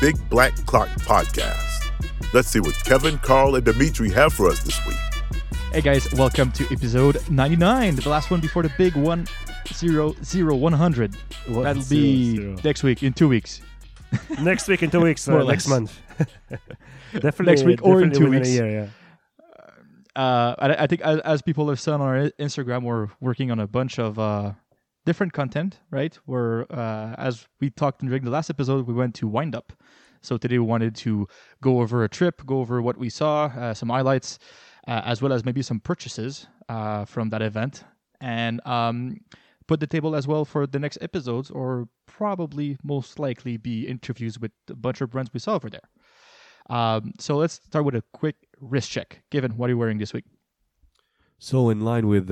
Big Black Clock podcast. Let's see what Kevin, Carl, and Dimitri have for us this week. Hey guys, welcome to episode 99, the last one before the big 100. That'll be next week, in 2 weeks. Next week, in 2 weeks, next month. Definitely next week or in 2 weeks. A year, yeah. I think as people have seen on our Instagram, we're working on a bunch of different content, right? Where, as we talked during the last episode, we went to Wind Up. So today we wanted to go over a trip, go over what we saw, some highlights, as well as maybe some purchases from that event, and put the table as well for the next episodes, or probably most likely be interviews with a bunch of brands we saw over there. So let's start with a quick wrist check. Kevin, what are you wearing this week? So in line with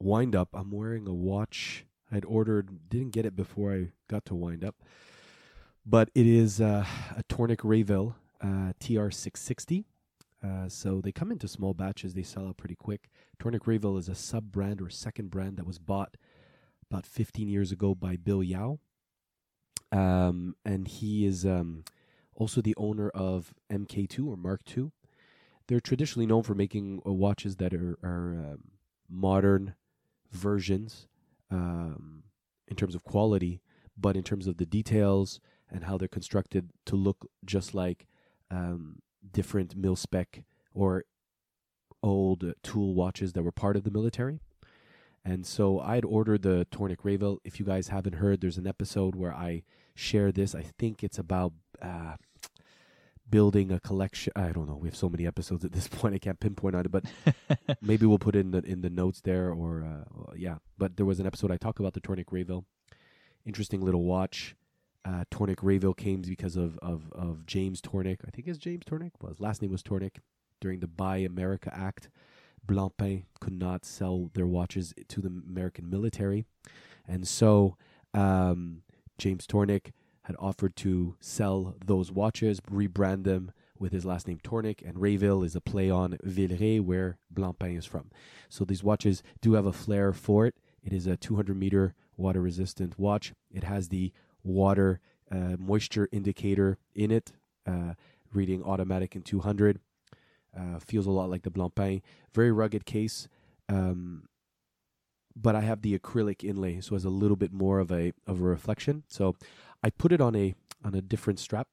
Wind Up, I'm wearing a watch I'd ordered, didn't get it before I got to Wind Up, but it is a Tornek-Rayville TR660. So they come into small batches, they sell out pretty quick. Tornek-Rayville is a sub-brand or second brand that was bought about 15 years ago by Bill Yao. And he is also the owner of MK2 or Mark II. They're traditionally known for making watches that are modern versions in terms of quality, but in terms of the details and how they're constructed to look just like different mil-spec or old tool watches that were part of the military. And so I'd ordered the Tornek-Rayville. If you guys haven't heard, there's an episode where I share this. I think it's about building a collection. I don't know. We have so many episodes at this point. I can't pinpoint on it, but maybe we'll put it in the notes there. Or yeah, but there was an episode I talk about the Tornek-Rayville. Interesting little watch. Tornek-Rayville came because of James Tornek. I think it's James Tornek. Well, his last name was Tornek. During the Buy America Act, Blancpain could not sell their watches to the American military. And so James Tornek had offered to sell those watches, rebrand them with his last name Tornek, and Rayville is a play on Villeray, where Blancpain is from. So these watches do have a flair for it. It is a 200-meter water-resistant watch. It has the water moisture indicator in it, reading automatic in 200. Feels a lot like the Blancpain. Very rugged case, but I have the acrylic inlay, so it has a little bit more of a reflection. So I put it on a different strap,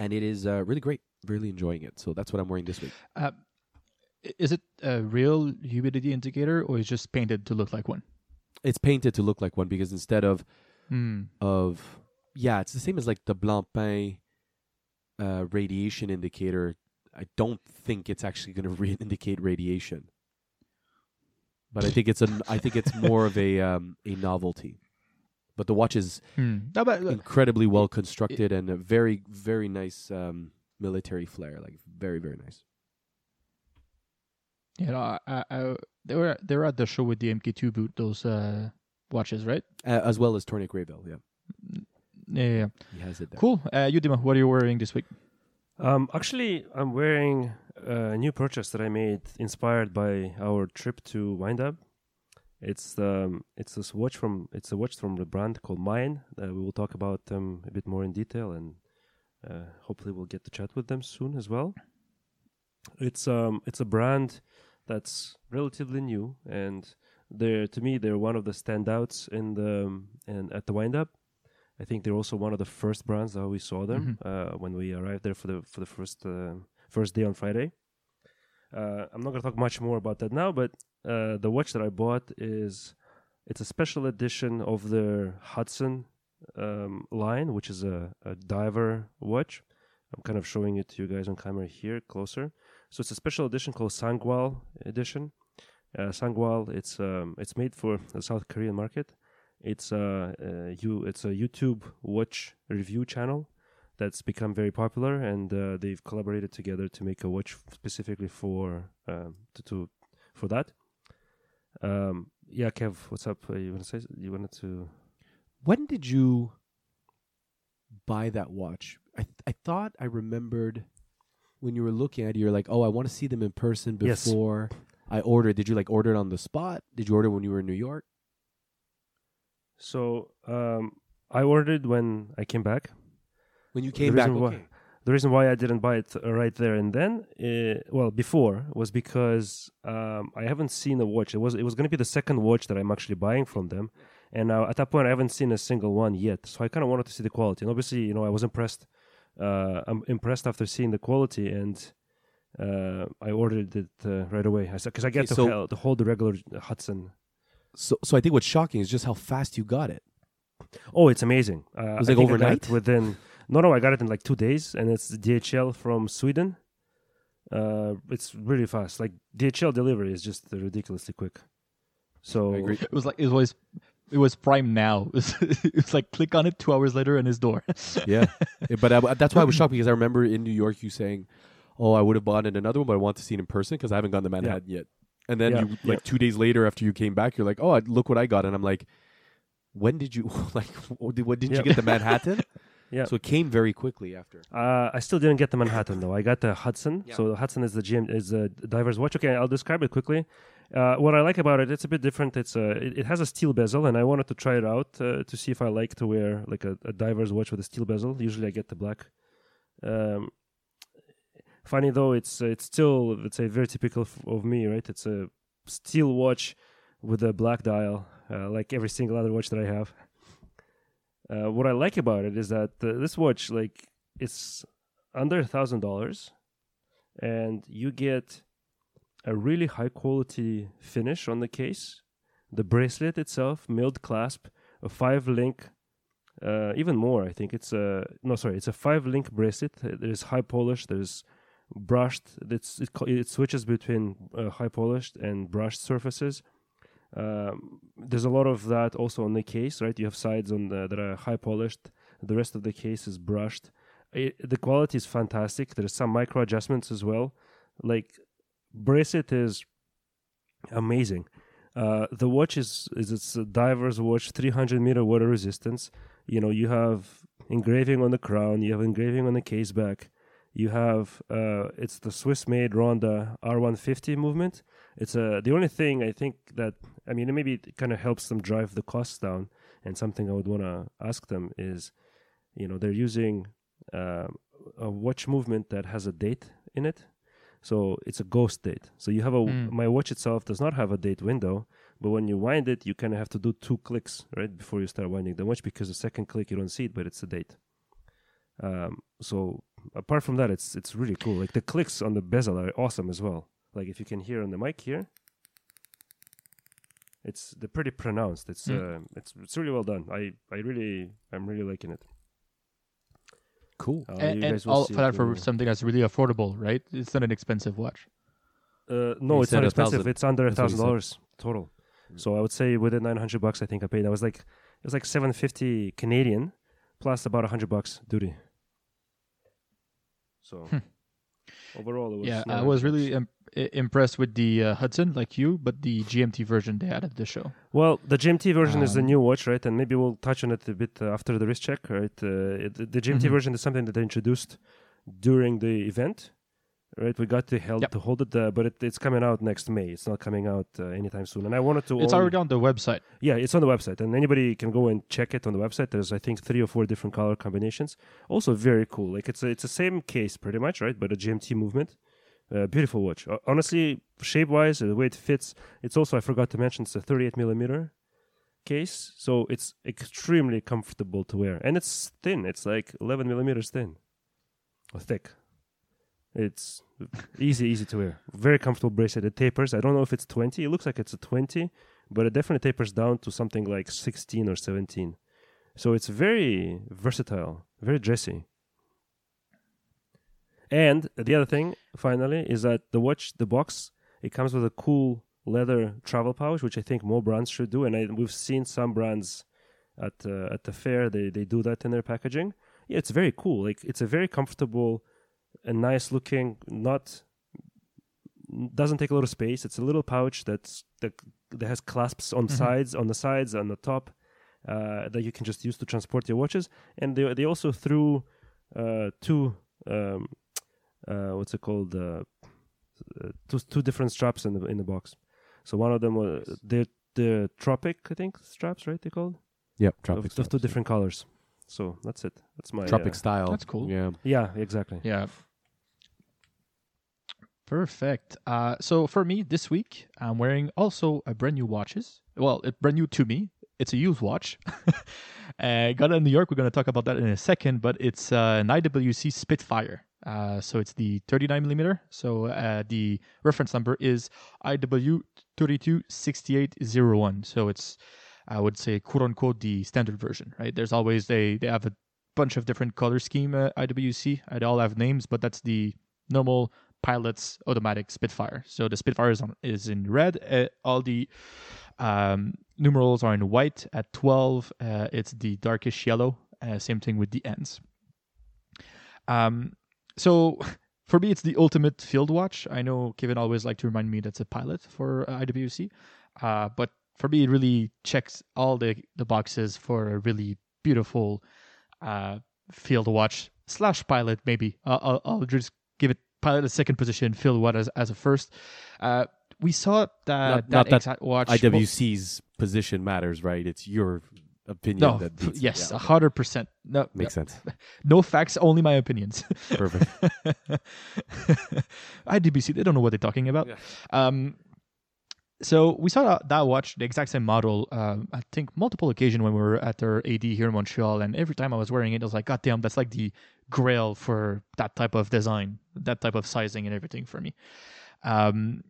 and it is really great. Really enjoying it. So that's what I'm wearing this week. Is it a real humidity indicator, or is it just painted to look like one? It's painted to look like one, because instead of it's the same as like the Blancpain radiation indicator. I don't think it's actually going to indicate radiation, but I think it's more of a novelty. But the watch is incredibly well constructed and a very, very nice military flair. Like very, very nice. You know, they were at the show with the MK2 boot. Those watches, right? As well as Tornek-Rayville, yeah. Yeah. He has it there. Cool. Dima, what are you wearing this week? Actually, I'm wearing a new purchase that I made inspired by our trip to Wind Up. It's this watch from the brand called Mine. We will talk about them a bit more in detail, and hopefully we'll get to chat with them soon as well. It's a brand that's relatively new, and they're one of the standouts at the Wind Up. I think they're also one of the first brands that we saw them when we arrived there for the first day on Friday. I'm not going to talk much more about that now, but the watch that I bought it's a special edition of their Hudson line, which is a diver watch. I'm kind of showing it to you guys on camera here closer. So it's a special edition called Sangwal edition. Sangwal, it's made for the South Korean market. It's a YouTube watch review channel that's become very popular, and they've collaborated together to make a watch specifically for that. Kev, what's up? You wanted to? When did you buy that watch? I thought I remembered when you were looking at it, you're like, oh, I want to see them in person before. Yes. I ordered. Did you like order it on the spot? Did you order when you were in New York? So I ordered when I came back. when you came back? The reason why I didn't buy it right there and then, well, before, was because I haven't seen a watch. It was going to be the second watch that I'm actually buying from them. And at that point, I haven't seen a single one yet. So I kind of wanted to see the quality. And obviously, you know, I was impressed. I'm impressed after seeing the quality, and I ordered it right away. Because I get to hold the regular Hudson. So I think what's shocking is just how fast you got it. Oh, it's amazing. It was like overnight? No, I got it in like 2 days, and it's DHL from Sweden. It's really fast. Like, DHL delivery is just ridiculously quick. So I agree. It was Prime Now. It's like click on it 2 hours later and it's door. Yeah. But that's why I was shocked, because I remember in New York you saying, oh, I would have bought another one, but I want to see it in person because I haven't gotten to Manhattan yet. And then you 2 days later after you came back, you're like, oh, look what I got. And I'm like, when did you, like, what did you get the Manhattan? Yeah. So it came very quickly after. I still didn't get the Manhattan though. I got the Hudson. Yeah. So the Hudson is the diver's watch. Okay, I'll describe it quickly. What I like about it, it's a bit different. It has a steel bezel, and I wanted to try it out to see if I like to wear like a diver's watch with a steel bezel. Usually I get the black. Funny though, it's still, let's say, very typical of me, right? It's a steel watch with a black dial, like every single other watch that I have. What I like about it is that this watch, like, it's under $1,000, and you get a really high quality finish on the case. The bracelet itself, milled clasp, a 5-link, even more. I think it's a 5-link bracelet. There's high polish, there's brushed. It switches between high polished and brushed surfaces. There's a lot of that also on the case, right? You have sides that are high polished. The rest of the case is brushed. The quality is fantastic. There's some micro adjustments as well. Like, bracelet is amazing. The watch is a diver's watch, 300-meter water resistance. You know, you have engraving on the crown. You have engraving on the case back. You have, it's the Swiss-made Ronda R150 movement. It's the only thing I think that, I mean, maybe it kind of helps them drive the costs down. And something I would want to ask them is, you know, they're using a watch movement that has a date in it. So it's a ghost date. So you have my watch itself does not have a date window, but when you wind it, you kind of have to do 2 clicks, right, before you start winding the watch, because the second click you don't see it, but it's a date. So apart from that, it's really cool. Like, the clicks on the bezel are awesome as well. Like, if you can hear on the mic here, they're pretty pronounced. It's really well done. I'm really liking it. Cool. For something that's really affordable, right? It's not an expensive watch. No, it's not expensive. It's under $1,000 total. Mm-hmm. So I would say within $900, I think I paid. It was like $750 Canadian plus about $100 duty. So overall, it was... Yeah, I was really impressed with the Hudson, like you, but the GMT version they had at the show. Well, the GMT version is the new watch, right? And maybe we'll touch on it a bit after the wrist check, right? The GMT version is something that they introduced during the event, right? We got to hold it, but it's coming out next May. It's not coming out anytime soon. And I wanted to... It's already on the website. Yeah, it's on the website. And anybody can go and check it on the website. There's, I think, 3 or 4 different color combinations. Also very cool. Like, it's the same case pretty much, right? But a GMT movement. Beautiful watch. Honestly, shape-wise, the way it fits, it's also, I forgot to mention, it's a 38mm case. So it's extremely comfortable to wear. And it's thin. It's like 11mm thin. Or thick. It's easy to wear. Very comfortable bracelet. It tapers. I don't know if it's 20. It looks like it's a 20, but it definitely tapers down to something like 16 or 17. So it's very versatile, very dressy. And the other thing, finally, is that the watch, the box, it comes with a cool leather travel pouch, which I think more brands should do. And we've seen some brands at the fair, they do that in their packaging. Yeah, it's very cool. Like, it's a very comfortable... a nice looking, doesn't take a lot of space. It's a little pouch that has clasps on sides, on the sides, on the top, that you can just use to transport your watches. And they also threw two different straps in the box. So one of them was the Tropic, I think, straps, right? They're called. Yeah, Tropic. Of two different colors. So that's it. That's my tropic style. That's cool. Yeah. Yeah. Exactly. Yeah. Perfect. So for me this week, I'm wearing also a brand new watches. Well, it's brand new to me. It's a used watch. Got it in New York. We're going to talk about that in a second, but it's an IWC Spitfire. So it's the 39 millimeter. So the reference number is IW326801. So it's, I would say, quote unquote, the standard version, right? There's always, they have a bunch of different color scheme, IWC. They all have names, but that's the normal pilot's automatic Spitfire. So the Spitfire is in red. All the numerals are in white. At 12, it's the darkish yellow. Same thing with the ends. So for me, it's the ultimate field watch. I know Kevin always likes to remind me that's a pilot for IWC. But for me, it really checks all the boxes for a really beautiful field watch slash pilot, maybe. I'll just give it pilot as second position, field watch as a first. We saw that exact watch. IWC's position matters, right? It's your opinion. No, that beats, yes, 100%. No, makes sense. No facts, only my opinions. Perfect. IWC, they don't know what they're talking about. Yeah. So we saw that watch, the exact same model, I think multiple occasions when we were at our AD here in Montreal, and every time I was wearing it, I was like, God damn, that's like the grail for that type of design, that type of sizing and everything for me. And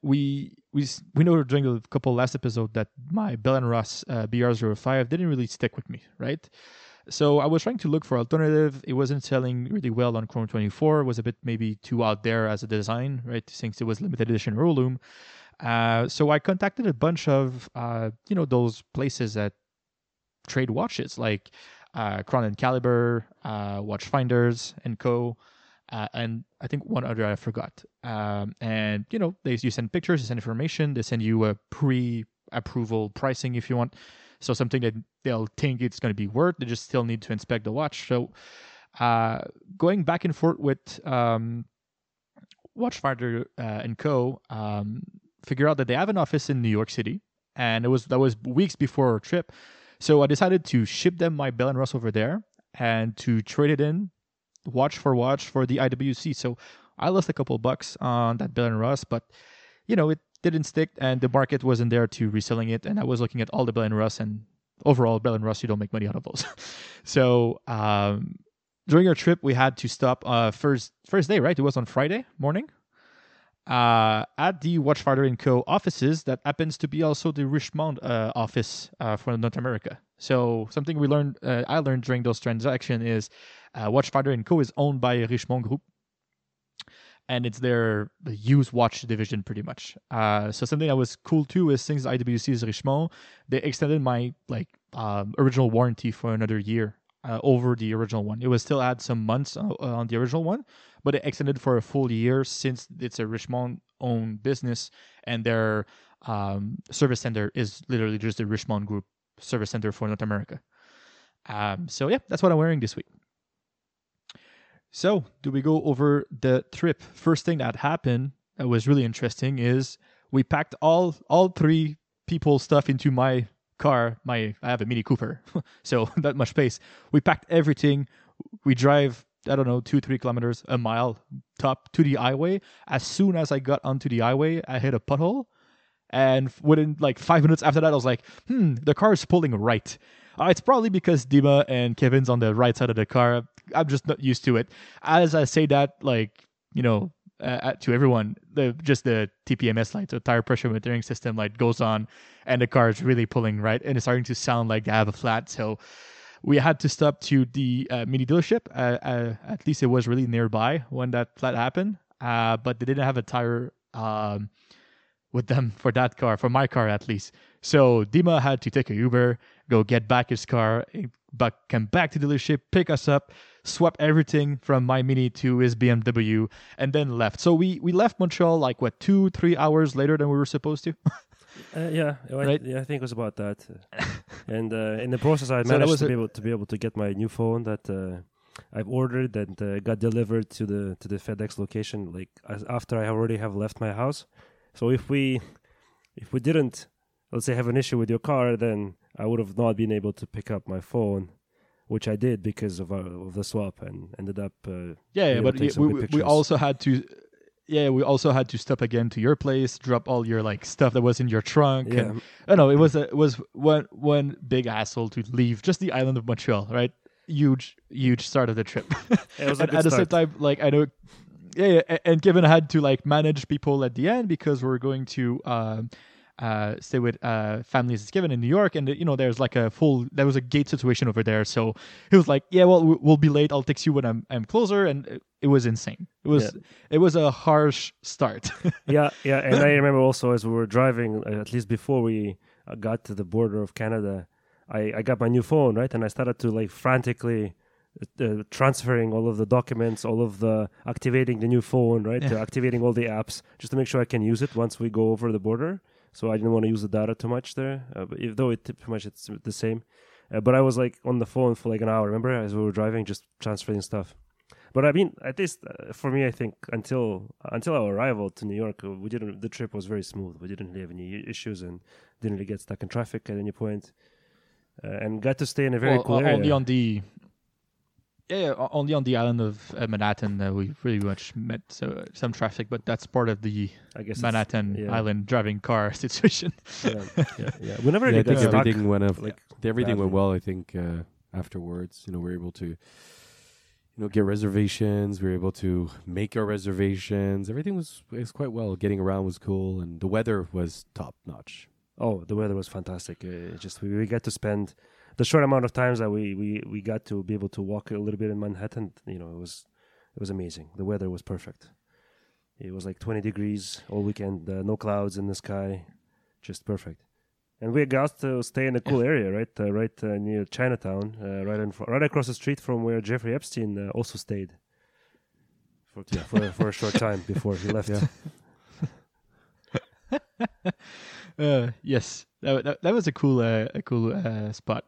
we know during a couple last episode that my Bell & Ross BR05 didn't really stick with me, right? So I was trying to look for alternative. It wasn't selling really well on Chrome 24. It was a bit maybe too out there as a design, right? Since it was limited edition heirloom. So I contacted a bunch of, those places that trade watches like Crown and Caliber, Watchfinders and Co., and I think one other I forgot. And, you send pictures, you send information, they send you a pre-approval pricing if you want. So something that they'll think it's going to be worth, they just still need to inspect the watch. So going back and forth with Watchfinder and Co., figure out that they have an office in New York City. And that was weeks before our trip. So I decided to ship them my Bell & Ross over there and to trade it in watch for the IWC. So I lost a couple bucks on that Bell & Ross, but, it didn't stick and the market wasn't there to reselling it. And I was looking at all the Bell & Ross, and overall Bell & Ross, you don't make money out of those. So during our trip, we had to stop first day, right? It was on Friday morning at the Watchfinder & Co. offices that happens to be also the Richemont office for North America. So something we learned, I learned during those transactions is Watchfinder & Co. is owned by Richemont Group, and it's their used watch division pretty much. So something that was cool too is since IWC is Richemont, they extended my original warranty for another year over the original one. It was still had some months on the original one, but it extended for a full year since it's a Richemont-owned business, and their service center is literally just the Richemont Group service center for North America. So yeah, that's what I'm wearing this week. So, do we go over the trip? First thing that happened that was really interesting is we packed all three people's stuff into my car. I have a Mini Cooper, so not much space. We packed everything. We drive, 2-3 kilometers, a mile top to the highway. As soon as I got onto the highway, I hit a pothole. And within 5 minutes after that, I was like, the car is pulling right. It's probably because Dima and Kevin's on the right side of the car. I'm just not used to it. As I say that, to everyone, the TPMS light, the tire pressure monitoring system light goes on, and the car is really pulling right, and it's starting to sound like they have a flat. So we had to stop to the mini dealership. At least it was really nearby when that flat happened. But they didn't have a tire with them for that car, for my car at least. So Dima had to take a Uber, go get back his car, come back to the dealership, pick us up, swap everything from my Mini to his BMW, and then left. So we left Montreal 2-3 hours later than we were supposed to. Right? I think it was about that. And in the process, I managed to be able to get my new phone that I've ordered and got delivered to the FedEx location after I already have left my house. So if we didn't, let's say, have an issue with your car, then I would have not been able to pick up my phone which I did because of the swap and ended up. We also had to stop again to your place, drop all your like stuff that was in your trunk. Yeah. And I know it was one big hassle to leave just the island of Montreal, right? Huge start of the trip. It was a good start. At the same time, like I know. Yeah, and Kevin had to like manage people at the end because we're going to stay with families as Kevin in New York, and you know there's like there was a gate situation over there, so he was like, yeah, well we'll be late. I'll text you when I'm closer, and it was insane. It was a harsh start. yeah, and I remember also as we were driving, at least before we got to the border of Canada, I got my new phone, right, and I started to like frantically. Transferring all of the documents, all of the activating the new phone, right? Yeah. Activating all the apps just to make sure I can use it once we go over the border. So I didn't want to use the data too much there, it's the same. But I was like on the phone for like an hour, remember, as we were driving, just transferring stuff. But I mean, at least for me, I think until our arrival to New York, the trip was very smooth. We didn't really have any issues and didn't really get stuck in traffic at any point, and got to stay in a very cool area. Only on the island of Manhattan we pretty much met some traffic, but that's part of the Manhattan Island driving car situation. Yeah. We never really got stuck. Everything went well, I think, afterwards. You know, we were able to, you know, get reservations. We were able to make our reservations. Everything was quite well. Getting around was cool, and the weather was top-notch. Oh, the weather was fantastic. We got to spend... The short amount of times that we got to be able to walk a little bit in Manhattan, you know, it was amazing. The weather was perfect. It was like 20 degrees all weekend, no clouds in the sky, just perfect. And we got to stay in a cool area, right? Right near Chinatown, right across the street from where Jeffrey Epstein also stayed for a short time before he left. Yeah. Yes, that was a cool spot.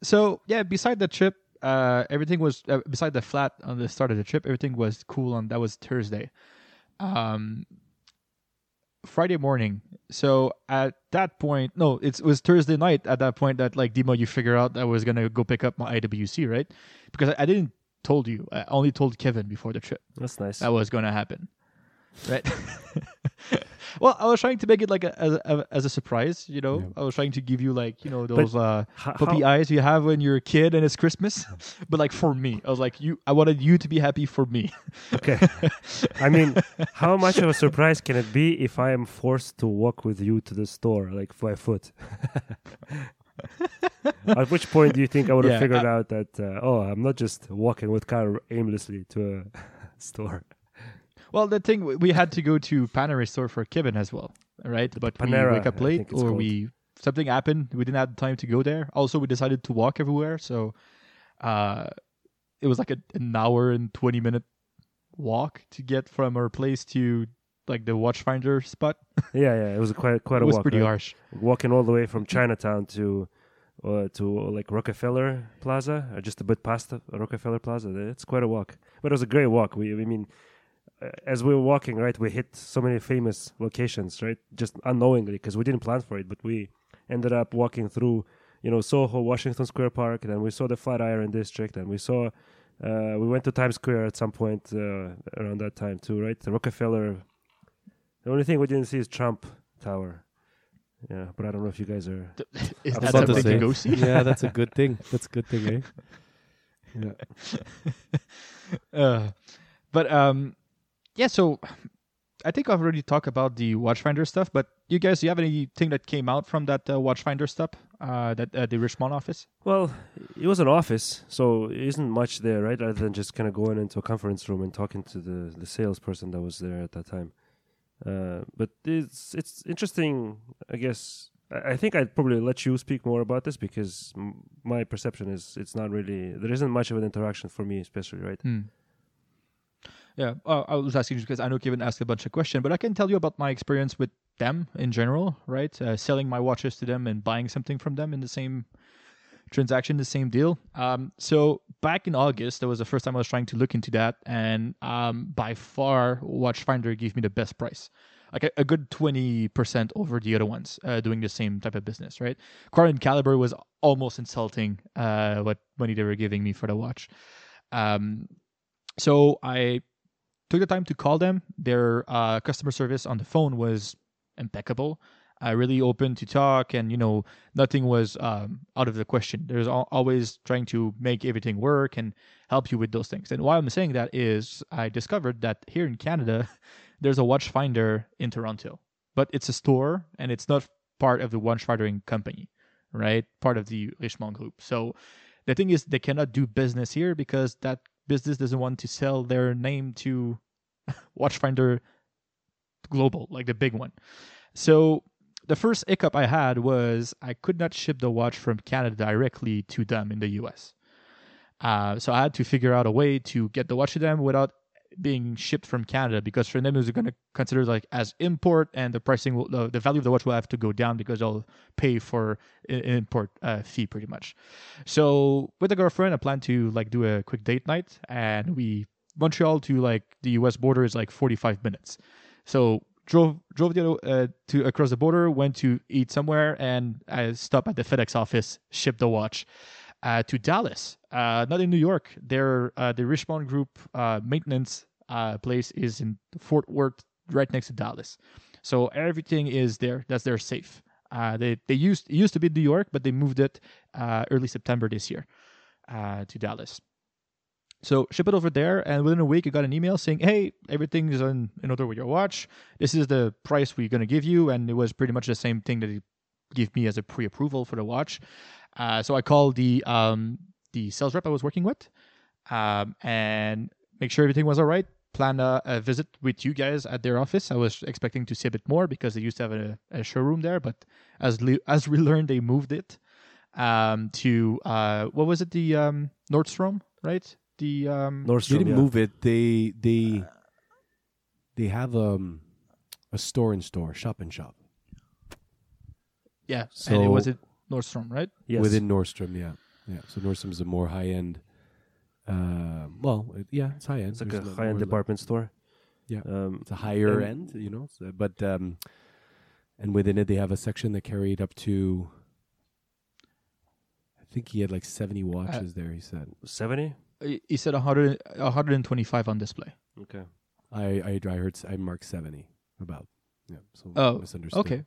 So yeah, beside the trip, everything was beside the flat on the start of the trip. Everything was cool, and that was Thursday. Friday morning. So at that point, no, it was Thursday night. At that point, that like Dima, you figure out I was gonna go pick up my IWC, right? Because I didn't told you. I only told Kevin before the trip. That's nice. That was gonna happen. Right. Well, I was trying to make it like as a surprise, you know. Yeah. I was trying to give you like, you know, those puppy eyes you have when you're a kid and it's Christmas, but like for me, I was like, I wanted you to be happy for me. Okay. I mean, how much of a surprise can it be if I am forced to walk with you to the store, like by foot? At which point do you think I would have figured out that I'm not just walking with Carl aimlessly to a store? Well, the thing, we had to go to Panera store for Kevin as well, right? But Panera, we wake up late or something happened. We didn't have the time to go there. Also, we decided to walk everywhere. So it was like an hour and 20-minute walk to get from our place to like the Watchfinder spot. Yeah. It was quite a walk. It was pretty harsh. Walking all the way from Chinatown to like Rockefeller Plaza, or just a bit past Rockefeller Plaza. It's quite a walk. But it was a great walk. I mean... As we were walking, right, we hit so many famous locations, right, just unknowingly because we didn't plan for it, but we ended up walking through, you know, Soho, Washington Square Park, and then we saw the Flatiron District, and we saw, we went to Times Square at some point around that time too, right, the Rockefeller. The only thing we didn't see is Trump Tower. Yeah, but I don't know if you guys are... Is that something to go see? Yeah, that's a good thing. That's a good thing, eh? Yeah. Yeah, so I think I've already talked about the Watchfinder stuff, but you guys, do you have anything that came out from that Watchfinder stuff, the Richemont office? Well, it was an office, so there isn't much there, right, other than just kind of going into a conference room and talking to the salesperson that was there at that time. But it's interesting, I guess. I think I'd probably let you speak more about this because my perception is it's not really, there isn't much of an interaction for me especially, right? Mm. Yeah, I was asking you because I know Kevin asked a bunch of questions, but I can tell you about my experience with them in general, right? Selling my watches to them and buying something from them in the same transaction, the same deal. So back in August, that was the first time I was trying to look into that, and by far, Watchfinder gave me the best price. like a good 20% over the other ones doing the same type of business, right? Carl and Caliber was almost insulting what money they were giving me for the watch. So I took the time to call them. Their customer service on the phone was impeccable. Really open to talk, and, you know, nothing was out of the question. There's always trying to make everything work and help you with those things. And why I'm saying that is I discovered that here in Canada, there's a Watchfinder in Toronto, but it's a store and it's not part of the Watchfinder company, right? Part of the Richemont group. So the thing is, they cannot do business here because that business doesn't want to sell their name to Watchfinder Global, like the big one. So the first hiccup I had was I could not ship the watch from Canada directly to them in the US. So I had to figure out a way to get the watch to them without being shipped from Canada, because for them it was going to consider like as import, and the pricing, will, the value of the watch will have to go down because they'll pay for an import fee pretty much. So with a girlfriend, I planned to like do a quick date night, and Montreal to like the US border is like 45 minutes. So drove to across the border, went to eat somewhere, and I stopped at the FedEx office, shipped the watch to Dallas, not in New York. The Richemont Group maintenance place is in Fort Worth, right next to Dallas. So everything is there. That's their safe. It used to be New York, but they moved it early September this year to Dallas. So ship it over there, and within a week, I got an email saying, hey, everything is in order with your watch. This is the price we're going to give you, and it was pretty much the same thing that they gave me as a pre-approval for the watch. So I called the sales rep I was working with and make sure everything was all right, plan a visit with you guys at their office. I was expecting to see a bit more because they used to have a showroom there, but as we learned, they moved it to, what was it, the Nordstrom, right? Nordstrom, they didn't move it. They have a shop in shop. Yeah, so, and it was at Nordstrom, right? Yes, within Nordstrom. Yeah. So Nordstrom is a more high end. It's high end. It's like a high end department store. Yeah, it's a higher end, you know. So, but and within it, they have a section that carried up to. I think he had like 70 watches there. He said 70. He said 100, 125 on display. Okay. I heard I marked 70 about. Yeah. So misunderstood. Okay.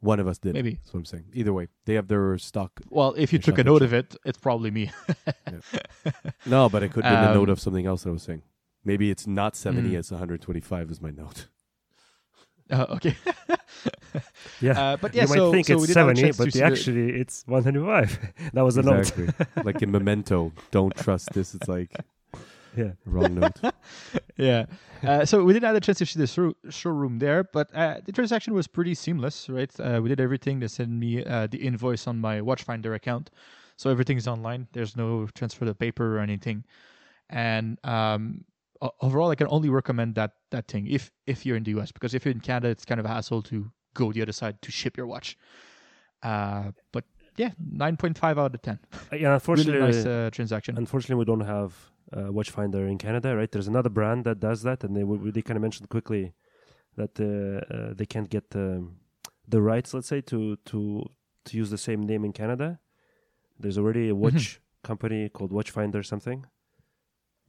One of us did. Maybe. That's what I'm saying. Either way, they have their stock. Well, if you took a note of it, it's probably me. Yeah. No, but it could have been a note of something else that I was saying. Maybe it's not 70, it's 125 is my note. Okay. Yeah. But yeah, you might think it's 70, but actually it's 105. That was exactly. A note. Like in Memento, don't trust this. It's like, yeah, wrong note. Yeah. So we didn't have a chance to see the showroom there, but the transaction was pretty seamless, right? We did everything. They sent me the invoice on my Watchfinder account. So everything's online. There's no transfer of paper or anything. And, overall, I can only recommend that thing if you're in the US, because if you're in Canada, it's kind of a hassle to go the other side to ship your watch. But yeah, 9.5 out of 10. Yeah, unfortunately, really nice transaction. Unfortunately, we don't have Watchfinder in Canada, right? There's another brand that does that, and they kind of mentioned quickly that they can't get the rights, let's say, to use the same name in Canada. There's already a watch company called Watchfinder something.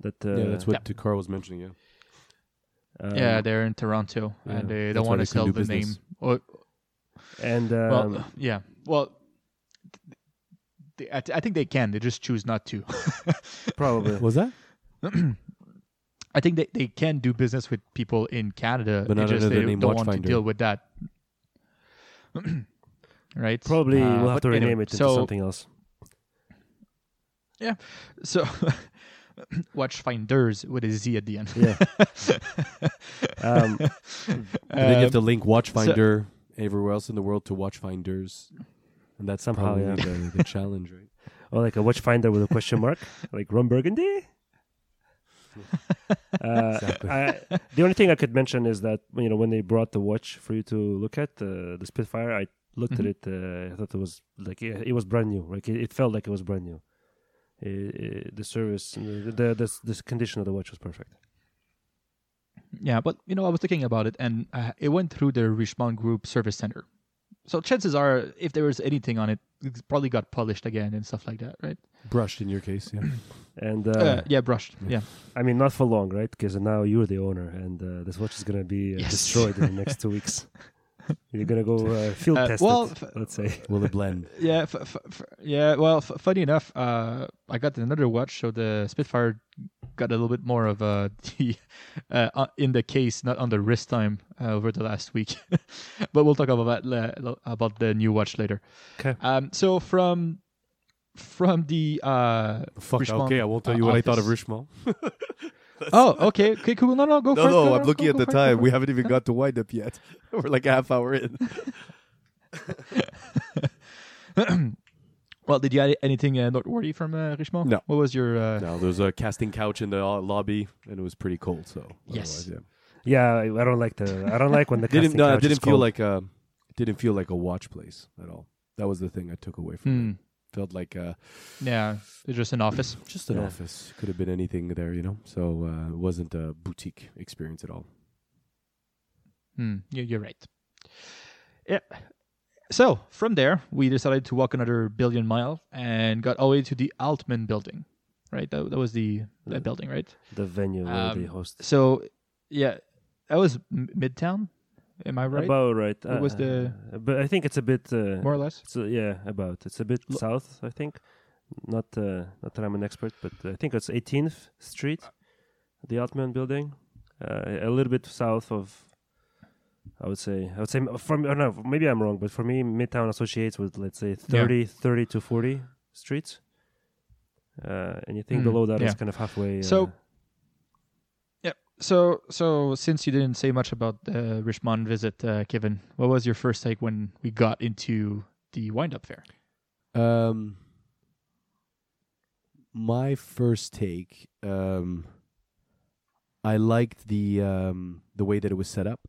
That, that's what Carl was mentioning. Yeah, they're in Toronto, and they don't want to sell the name. I think they can. They just choose not to. Probably was that. I think they can do business with people in Canada, but they don't want to deal with that. Right? Probably we'll have to rename it into something else. Yeah. So. Watchfinders with a Z at the end. Yeah. And then you have to link Watchfinder everywhere else in the world to Watchfinders, and that's somehow the challenge, right? Or like a Watchfinder with a question mark, like Ron Burgundy. Exactly. The only thing I could mention is that when they brought the watch for you to look at the Spitfire, I looked at it. I thought it was like it was brand new. Like it felt like it was brand new. The service, the condition of the watch was perfect. Yeah, but I was thinking about it, and it went through the Richemont Group service center. So chances are, if there was anything on it, it probably got polished again and stuff like that, right? Brushed in your case, yeah. And brushed, yeah. I mean, not for long, right? Because now you're the owner, and this watch is going to be destroyed in the next 2 weeks. You're going to go field test let's say. Will it blend? Yeah, funny enough, I got another watch, so the Spitfire got a little bit more of in the case, not on the wrist time over the last week. But we'll talk about that, about the new watch later. Okay. So from the Richemont, okay, I won't tell you what office. I thought of Richemont. Oh, okay, cool. No, go for it. No, I'm looking at the time. We haven't even got to wind up yet. We're like a half hour in. Well, did you add anything noteworthy from Richemont? No. What was your... No, there was a casting couch in the lobby, and it was pretty cold, so... Yes. Yeah, I don't like when the casting couch is cold. Didn't feel like a watch place at all. That was the thing I took away from it. Felt like it's just an office. Just an office. Could have been anything there, So it wasn't a boutique experience at all. You're right. Yeah. So from there, we decided to walk another billion mile and got all the way to the Altman building, right? That was the building, right? The venue where they host. So yeah, that was Midtown. Am I right? About right. But I think it's a bit more or less. So yeah, about it's a bit south. I think not that I'm an expert, but I think it's 18th Street, the Altman Building, a little bit south of. I would say from. I don't know. Maybe I'm wrong, but for me, Midtown associates with let's say 30 to 40 streets. Anything below that is kind of halfway. So since you didn't say much about the Richemont visit, Kevin, what was your first take when we got into the wind-up fair? My first take, I liked the way that it was set up.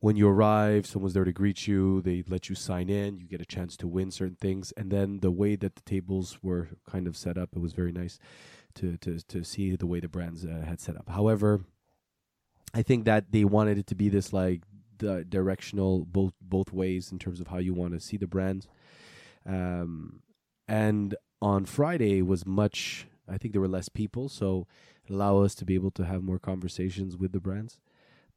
When you arrive, someone's there to greet you. They let you sign in. You get a chance to win certain things. And then the way that the tables were kind of set up, it was very nice to see the way the brands had set up. However, I think that they wanted it to be this like directional both ways in terms of how you want to see the brands. And on Friday was much, I think there were less people, so it allowed us to be able to have more conversations with the brands.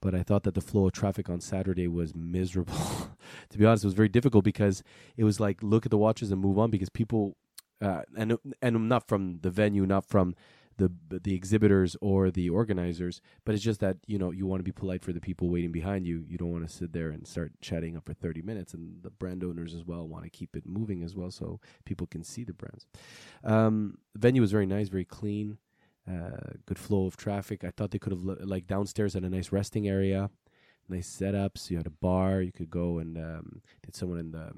But I thought that the flow of traffic on Saturday was miserable. To be honest, it was very difficult because it was like, look at the watches and move on, because people, and not from the venue, not from the exhibitors or the organizers, but it's just that, you want to be polite for the people waiting behind you. You don't want to sit there and start chatting up for 30 minutes, and the brand owners as well want to keep it moving as well so people can see the brands. The venue was very nice, very clean. Good flow of traffic. I thought they could have downstairs had a nice resting area, nice setups. You had a bar. You could go and did someone in the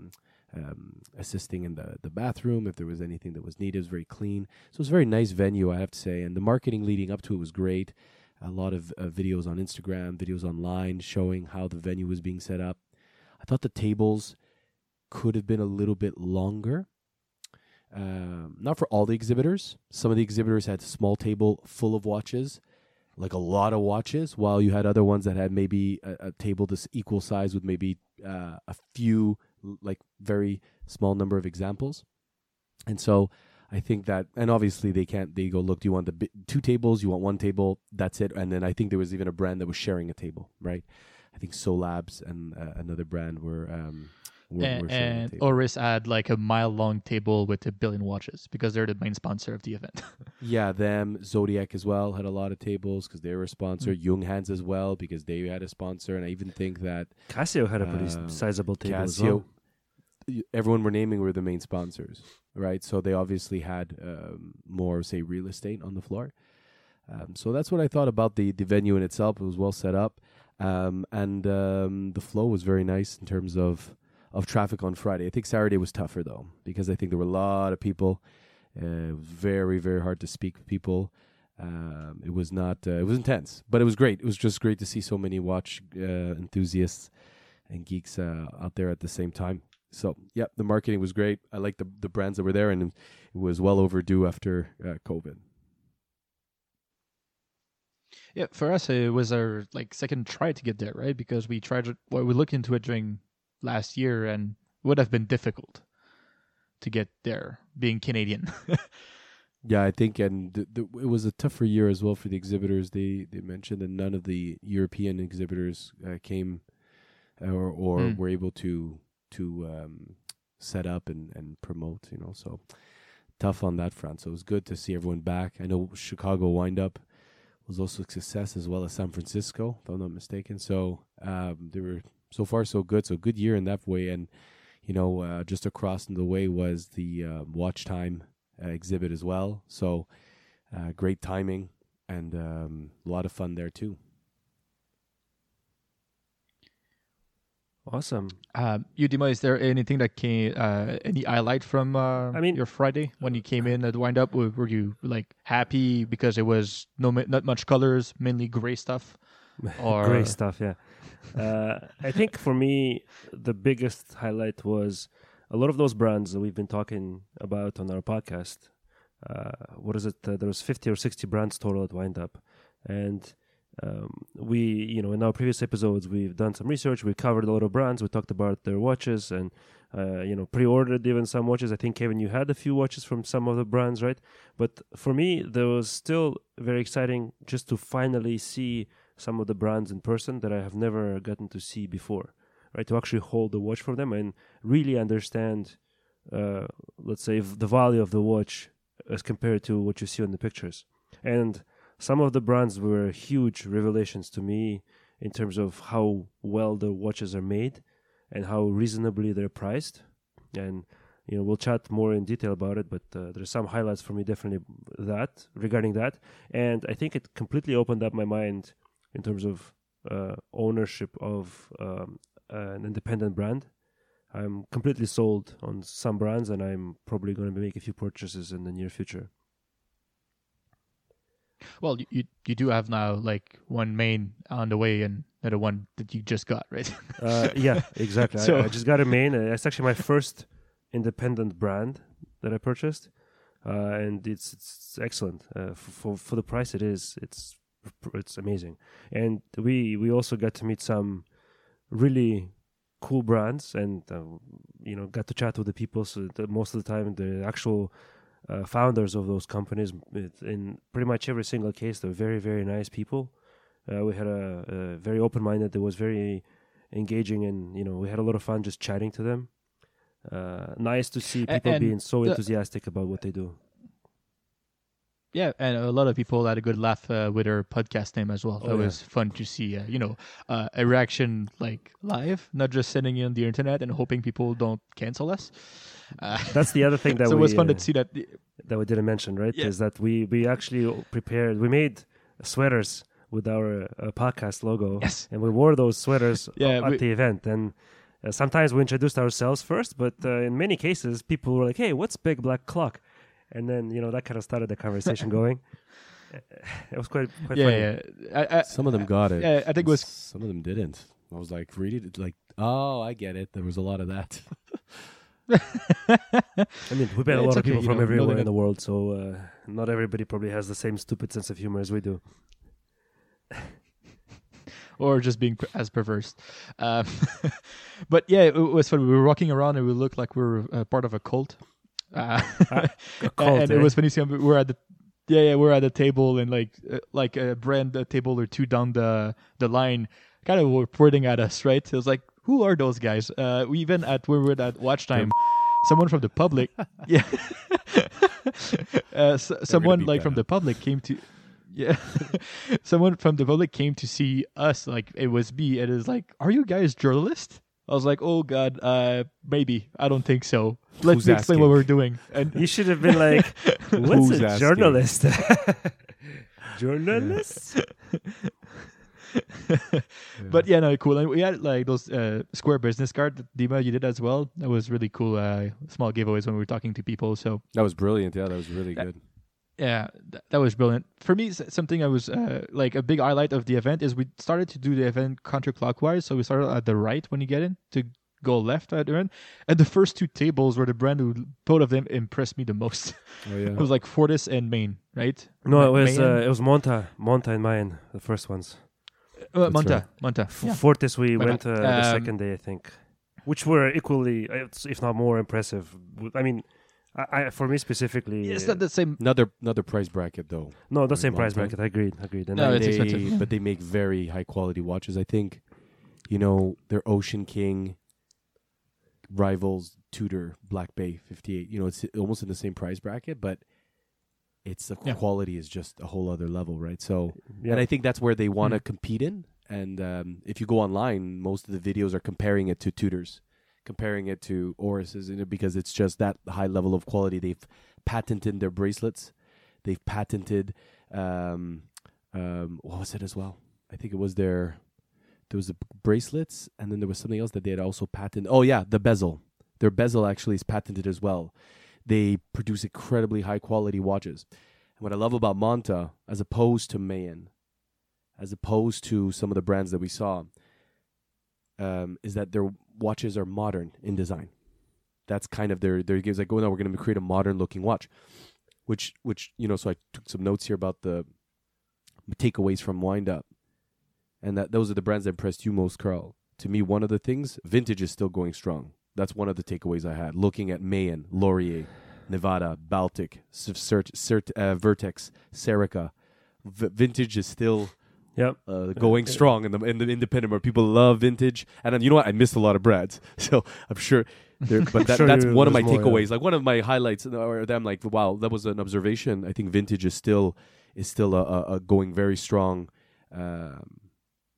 assisting in the bathroom if there was anything that was needed. It was very clean. So it was a very nice venue, I have to say. And the marketing leading up to it was great. A lot of videos on Instagram, videos online showing how the venue was being set up. I thought the tables could have been a little bit longer. Not for all the exhibitors. Some of the exhibitors had a small table full of watches, like a lot of watches, while you had other ones that had maybe a table this equal size with maybe a few, like very small number of examples. And so I think that, and obviously they go, look, do you want two tables? You want one table? That's it. And then I think there was even a brand that was sharing a table, right? I think Solabs and another brand were... And Oris had like a mile-long table with a billion watches because they're the main sponsor of the event. Yeah, them. Zodiac as well had a lot of tables because they were a sponsor. Junghans as well because they had a sponsor. And I even think that... Casio had a pretty sizable table as well. Everyone we're naming were the main sponsors, right? So they obviously had more, say, real estate on the floor. So that's what I thought about the venue in itself. It was well set up. And the flow was very nice in terms of traffic on Friday. I think Saturday was tougher, though, because I think there were a lot of people. It was very, very hard to speak with people. It was not... it was intense, but it was great. It was just great to see so many watch enthusiasts and geeks out there at the same time. So, yeah, the marketing was great. I liked the brands that were there, and it was well overdue after COVID. Yeah, for us, it was our second try to get there, right? Because we tried, we looked into it during last year, and it would have been difficult to get there, being Canadian. Yeah, I think, and it was a tougher year as well for the exhibitors. They mentioned that none of the European exhibitors came or were able to set up and promote, so tough on that front. So it was good to see everyone back. I know Chicago wind-up was also a success, as well as San Francisco, if I'm not mistaken. So they were so far so good. So good year in that way. And, just across the way was the Watch Time exhibit as well. So great timing and a lot of fun there too. Awesome. Dima, is there anything that came, any highlight from your Friday when you came in at wind up? Were you happy because it was not much colors, mainly gray stuff? Or gray stuff, yeah. I think for me, the biggest highlight was a lot of those brands that we've been talking about on our podcast. What is it? There was 50 or 60 brands total at wind up. And we, in our previous episodes, we've done some research. We covered a lot of brands. We talked about their watches and, pre-ordered even some watches. I think, Kevin, you had a few watches from some of the brands, right? But for me, there was still very exciting just to finally see some of the brands in person that I have never gotten to see before, right? To actually hold the watch for them and really understand, let's say, the value of the watch as compared to what you see on the pictures. And some of the brands were huge revelations to me in terms of how well the watches are made and how reasonably they're priced. And, we'll chat more in detail about it, but there's some highlights for me definitely regarding that. And I think it completely opened up my mind in terms of ownership of an independent brand. I'm completely sold on some brands, and I'm probably going to make a few purchases in the near future. Well, you do have now one main on the way and another one that you just got, right? Yeah, exactly. So I just got a main. It's actually my first independent brand that I purchased, and it's excellent for the price. It is. It's amazing, and we also got to meet some really cool brands, and got to chat with the people. So that most of the time, the actual founders of those companies, in pretty much every single case, they're very, very nice people. We had a very open-minded, that was very engaging, and we had a lot of fun just chatting to them. Nice to see people being so enthusiastic about what they do. Yeah, and a lot of people had a good laugh with our podcast name as well. That was fun to see, a reaction live, not just sending it on the internet and hoping people don't cancel us. That's the other thing that so it was fun to see that we didn't mention, right? Yeah. Is that we actually prepared, we made sweaters with our podcast logo, yes, and we wore those sweaters at the event. And sometimes we introduced ourselves first, but in many cases, people were like, "Hey, what's Big Black Clock?" And then that kind of started the conversation going. It was quite funny. Yeah, some of them got it. Yeah, I think it was some of them didn't. I was like, "Read it," "Oh, I get it." There was a lot of that. I mean, we met a lot of people from everywhere in the world, so not everybody probably has the same stupid sense of humor as we do. Or just being as perverse. But yeah, it was fun. We were walking around and we looked like we were part of a cult. A cult, and it was funny. We're at the we're at the table, and like a brand a table or two down the line, kind of were pointing at us, right? It was like, who are those guys? We even we were at Watch Time, someone from the public, someone from the public came to, someone from the public came to see us. It was me, and it's like, are you guys journalists? I was like, oh God, maybe I don't think so. Let's explain what we're doing. And you should have been like, what's a journalist? Journalist? But cool. And we had those square business card that Dima, you did as well. That was really cool. Small giveaways when we were talking to people. So that was brilliant. Yeah, that was really good. Yeah, that was brilliant. For me, something I was a big highlight of the event is we started to do the event counterclockwise. So we started at the right when you get in to go left, I'd earn. And the first two tables were the brand who, both of them impressed me the most. Oh, yeah. It was like Fortis and Maine, right? No, it was Monta and Maine, the first ones. Monta. Yeah. Fortis, we went the second day, I think, which were equally, if not more, impressive. I mean, I for me specifically, it's not the same. Another price bracket though. No, the same price bracket. Agreed. And no, it's expensive. But they make very high quality watches. I think, you know, their Ocean King rivals Tudor Black Bay 58. You know, it's almost in the same price bracket, but it's the quality is just a whole other level, right? So, and I think that's where they want to compete in. And if you go online, most of the videos are comparing it to Tudors, comparing it to Oris's, because it's just that high level of quality. They've patented their bracelets. They've patented, what was it as well? I think it was there was the bracelets, and then there was something else that they had also patented. Oh, yeah, the bezel. Their bezel actually is patented as well. They produce incredibly high quality watches. And what I love about Monta, as opposed to Mayen, as opposed to some of the brands that we saw, is that their watches are modern in design. That's kind of their game's like, oh no, we're going to create a modern looking watch, which you know. So I took some notes here about the takeaways from Wind Up, and that those are the brands that impressed you most, Carl. To me, one of the things, vintage is still going strong. That's one of the takeaways I had looking at Mayen, Laurier, Nivada, Baltic, Vertex, Serica. Vintage is still. Yep, going strong in the independent market. People love vintage, and you know what? I missed a lot of brands, so I'm sure. But that's one of my takeaways. Yeah. Like one of my highlights, or that I'm like, wow, that was an observation. I think vintage is still a going very strong.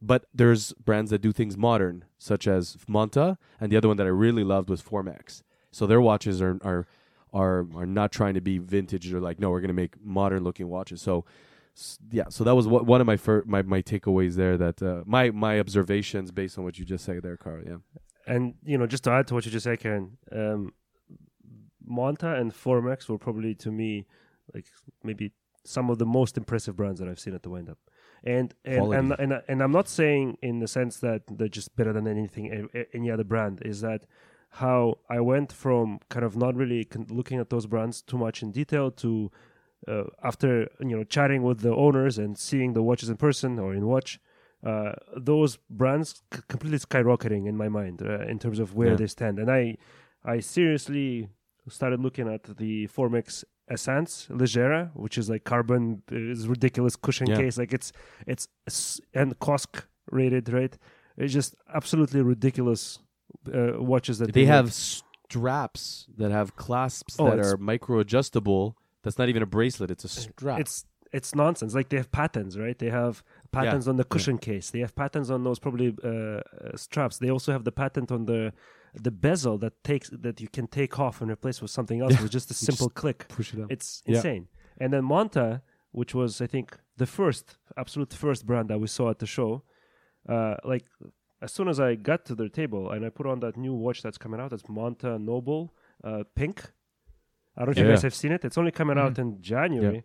But there's brands that do things modern, such as Monta, and the other one that I really loved was Formex. So their watches are not trying to be vintage. They're like, no, we're going to make modern looking watches. So. Yeah, so that was one of my my takeaways there. That my observations based on what you just said there, Carl. Yeah, and you know, just to add to what you just said, Karen, Monta and Formex were probably to me like maybe some of the most impressive brands that I've seen at the Wind Up. And I'm not saying in the sense that they're just better than anything any other brand. Is that how I went from kind of not really looking at those brands too much in detail to after chatting with the owners and seeing the watches in person or in watch, those brands completely skyrocketing in my mind in terms of where they stand. And I seriously started looking at the Formex Essence Legera, which is like carbon, is ridiculous cushion case, like it's and COSC rated, right? It's just absolutely ridiculous watches that they have straps that have clasps that are micro adjustable. That's not even a bracelet. It's a strap. It's nonsense. Like they have patterns, right? They have patterns on the cushion case. They have patterns on those probably straps. They also have the patent on the bezel that you can take off and replace with something else with just a simple click. Push it up. It's insane. And then Monta, which was I think the absolute first brand that we saw at the show, like as soon as I got to their table and I put on that new watch that's coming out, that's Monta Noble pink. I don't know if you guys have seen it. It's only coming out in January.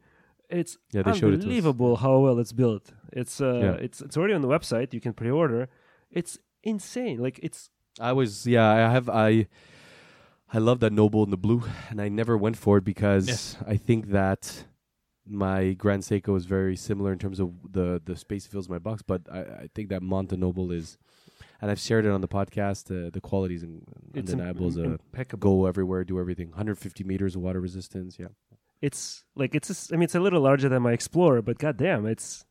Yeah. It's unbelievable how well it's built. It's it's already on the website. You can pre-order. It's insane. Like it's. I love that Noble in the blue, and I never went for it because I think that my Grand Seiko is very similar in terms of the space it fills my box. But I think that Monta Noble is. And I've shared it on the podcast. The quality is undeniable. It's impeccable. Go everywhere, do everything. 150 meters of water resistance. Yeah, it's like it's a little larger than my Explorer, but goddamn, it's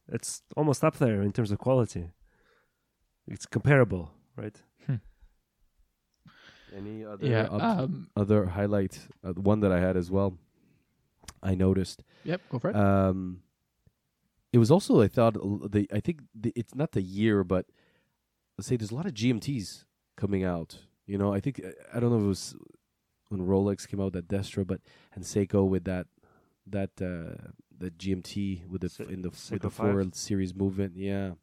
almost up there in terms of quality. It's comparable, right? Any other other highlight? The one that I had as well, I noticed. Yep, go for it. It was also it's not the year, but. Say there's a lot of GMTs coming out. You know, I think I don't know if it was when Rolex came out that Destra, but and Seiko with that GMT with the with the 4 series movement. Yeah,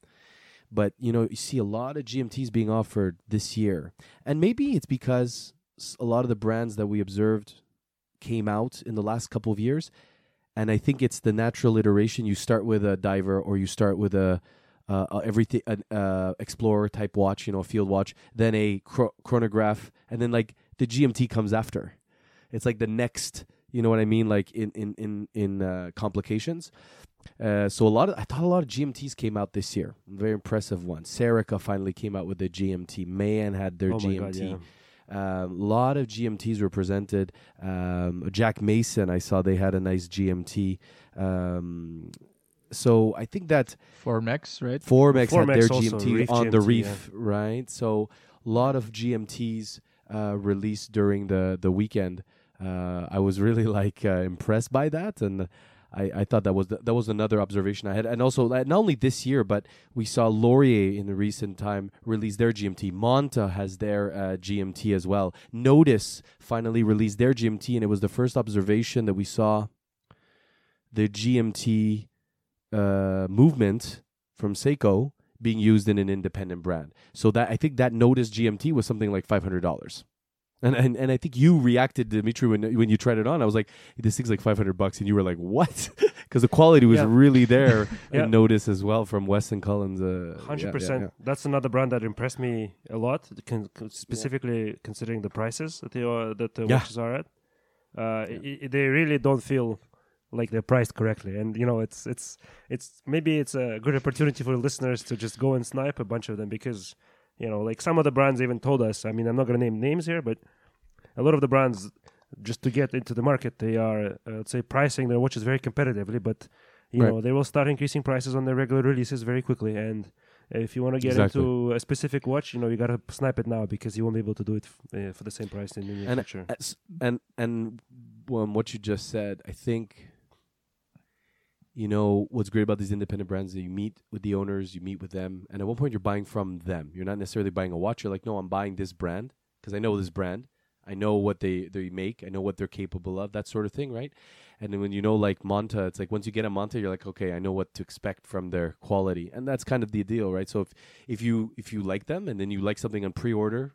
but you know you see a lot of GMTs being offered this year, and maybe it's because a lot of the brands that we observed came out in the last couple of years, and I think it's the natural iteration. You start with a diver, or you start with a everything, Explorer type watch, you know, field watch, then a chronograph, and then like the GMT comes after. It's like the next, you know what I mean? Like in complications. So I thought a lot of GMTs came out this year. Very impressive one. Serica finally came out with the GMT. Mayan had their GMT. God, yeah. A lot of GMTs were presented. Jack Mason, I saw they had a nice GMT. So I think that Formex, right? Formex had their GMT on the reef, right? So a lot of GMTs released during the weekend. I was really like impressed by that, and I thought that was another observation I had. And also, not only this year, but we saw Laurier in the recent time release their GMT. Monta has their GMT as well. Notice finally released their GMT, and it was the first observation that we saw the GMT movement from Seiko being used in an independent brand. So that I think that Notice GMT was something like $500. And I think you reacted, Dimitri, when you tried it on. I was like, this thing's like $500, and you were like, what? Because the quality was really there. Yeah. And Notice as well from Weston Collins. 100%. Yeah, yeah. That's another brand that impressed me a lot, specifically considering the prices that the watches are at. They really don't feel like they're priced correctly, and you know it's maybe it's a good opportunity for listeners to just go and snipe a bunch of them, because you know, like some of the brands even told us, I mean, I'm not going to name names here, but a lot of the brands, just to get into the market, they are, let's say, pricing their watches very competitively, but, you know, they will start increasing prices on their regular releases very quickly. And if you want to get into a specific watch, you know, you got to snipe it now, because you won't be able to do it for the same price in the near future. And what you just said, I think, you know, what's great about these independent brands is that you meet with the owners, you meet with them, and at one point you're buying from them. You're not necessarily buying a watch. You're like, no, I'm buying this brand because I know this brand. I know what they make. I know what they're capable of, that sort of thing, right? And then when you know, like Monta, it's like once you get a Monta, you're like, okay, I know what to expect from their quality. And that's kind of the deal, right? So if you like them and then you like something on pre-order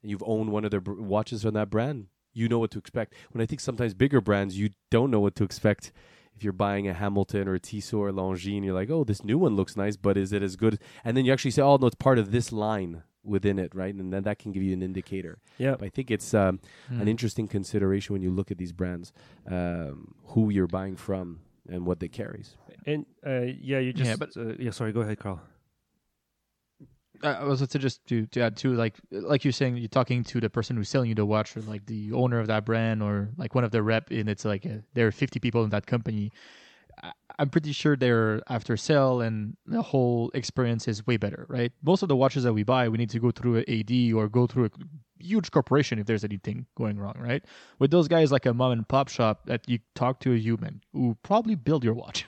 and you've owned one of their watches from that brand, you know what to expect. When I think sometimes bigger brands, you don't know what to expect. If you're buying a Hamilton or a Tissot or a Longines, you're like, oh, this new one looks nice, but is it as good? And then you actually say, oh, no, it's part of this line within it, right? And then that can give you an indicator. Yeah, I think it's an interesting consideration when you look at these brands, who you're buying from and what they carries. And sorry, go ahead, Carl. I was to add too, like you're saying, you're talking to the person who's selling you the watch, or like the owner of that brand, or like one of their rep, and it's like there are 50 people in that company. I'm pretty sure they're after sale, and the whole experience is way better, right? Most of the watches that we buy, we need to go through an AD or go through a huge corporation if there's anything going wrong, right? With those guys, like a mom and pop shop that you talk to a human who probably build your watch,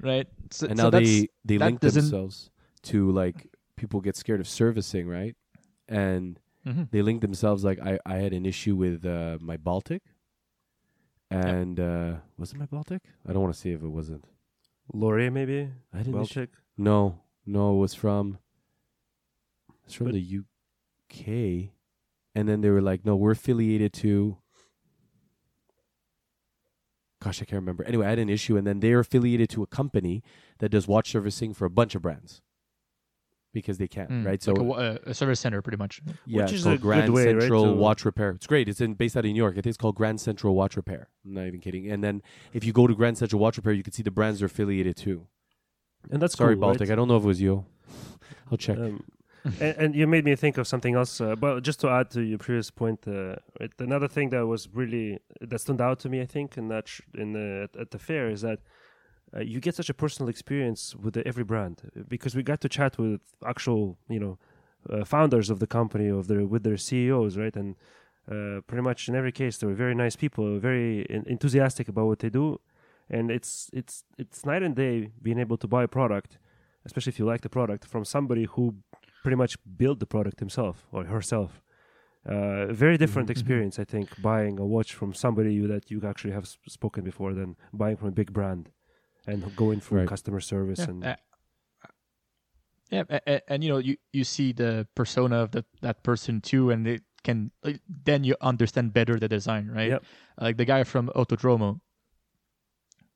right? So, and now they link themselves to, like, people get scared of servicing, right? And they link themselves, like, I had an issue with my Baltic. And was it my Baltic? I don't want to see if it wasn't. Laurier, maybe? I didn't Baltic? No, it was from... It's from the UK. And then they were like, no, we're affiliated to... Gosh, I can't remember. Anyway, I had an issue, and then they're affiliated to a company that does watch servicing for a bunch of brands. Because they can, right? So like a service center, pretty much. Yeah, which is a Grand good way, Central right? So Watch Repair. It's great. It's based out of New York. I think it's called Grand Central Watch Repair. I'm not even kidding. And then if you go to Grand Central Watch Repair, you can see the brands they're affiliated to. And that's sorry, cool, Baltic. Right? I don't know if it was you. I'll check. And you made me think of something else. But just to add to your previous point, another thing that was really that stood out to me, I think, at the fair is that. You get such a personal experience with every brand, because we got to chat with actual, you know, founders of the company, with their CEOs, right? And pretty much in every case, they were very nice people, very enthusiastic about what they do. And it's night and day being able to buy a product, especially if you like the product, from somebody who pretty much built the product himself or herself. Very different experience, I think, buying a watch from somebody that you actually have spoken before than buying from a big brand. And going for customer service and and you know you see the persona of that person too, and it can then you understand better the design, right? Like the guy from Autodromo,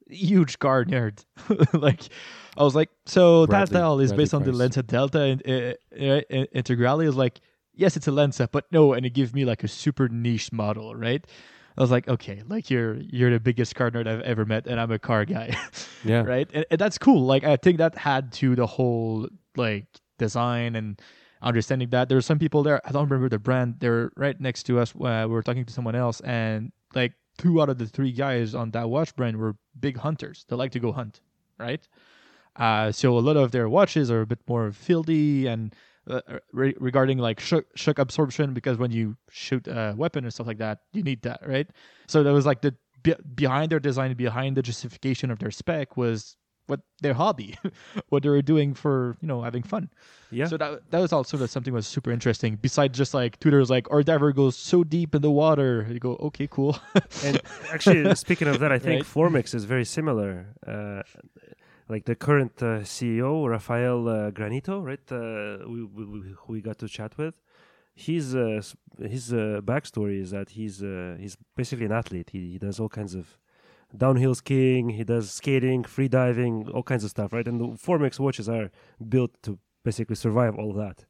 huge car nerd. Like, I was like, so that style is based on the Lancia Delta and Integrale. Is like, yes, it's a Lancia, but no, and it gives me like a super niche model, right? I was like, okay, like you're the biggest car nerd I've ever met, and I'm a car guy, yeah, right? And that's cool. Like, I think that had to the whole like design and understanding that there are some people there. I don't remember the brand. They're right next to us. We were talking to someone else, and like 2 out of the 3 guys on that watch brand were big hunters. They like to go hunt, right? So a lot of their watches are a bit more fieldy and regarding like shock absorption, because when you shoot a weapon and stuff like that, you need that, right? So there was like the behind their design, behind the justification of their spec was what their hobby, what they were doing for, you know, having fun. Yeah. So that was also something that was super interesting. Besides just like Tudor's, like our diver goes so deep in the water, you go, okay, cool. And actually, speaking of that, I think right? Formex is very similar. Like the current CEO, Rafael Granito, right? We got to chat with. His backstory is that he's basically an athlete. He does all kinds of downhill skiing. He does skating, free diving, all kinds of stuff, right? And the Formex watches are built to basically survive all that.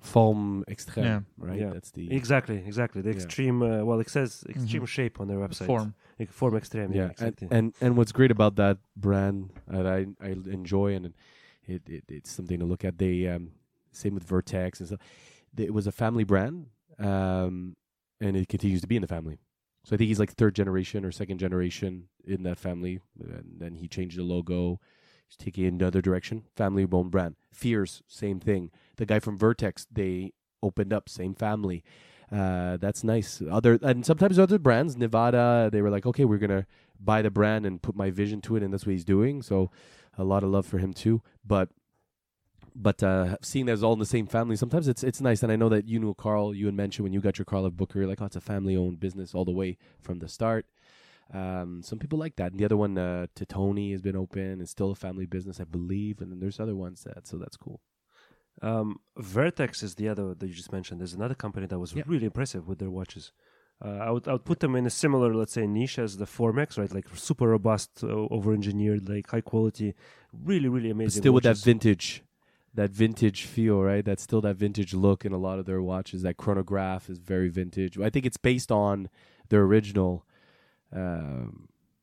Form Extreme, yeah. Right? Yeah. That's the exactly the extreme. Well, it says extreme shape on their website. Form Extreme. Yeah, exactly. And what's great about that brand that I enjoy, and it's something to look at. They same with Vertex and stuff. It was a family brand, and it continues to be in the family. So I think he's like third generation or second generation in that family, and then he changed the logo. He's taking another direction. Family-owned brand. Fears, same thing. The guy from Vertex, they opened up, same family. That's nice. And sometimes other brands, Nivada, they were like, okay, we're going to buy the brand and put my vision to it, and that's what he's doing. So a lot of love for him too. But seeing that it's all in the same family, sometimes it's nice. And I know that you knew Carl, you had mentioned when you got your Carl of Booker, you're like, oh, it's a family-owned business all the way from the start. Some people like that. And the other one, Titoni, has been open. It's still a family business, I believe. And then there's other ones so that's cool. Vertex is the other that you just mentioned. There's another company that was really impressive with their watches. I would put them in a similar, let's say, niche as the Formex, right? Like super robust, over-engineered, like high quality, really, really amazing. But still watches with that vintage feel, right? That's still that vintage look in a lot of their watches. That chronograph is very vintage. I think it's based on their original.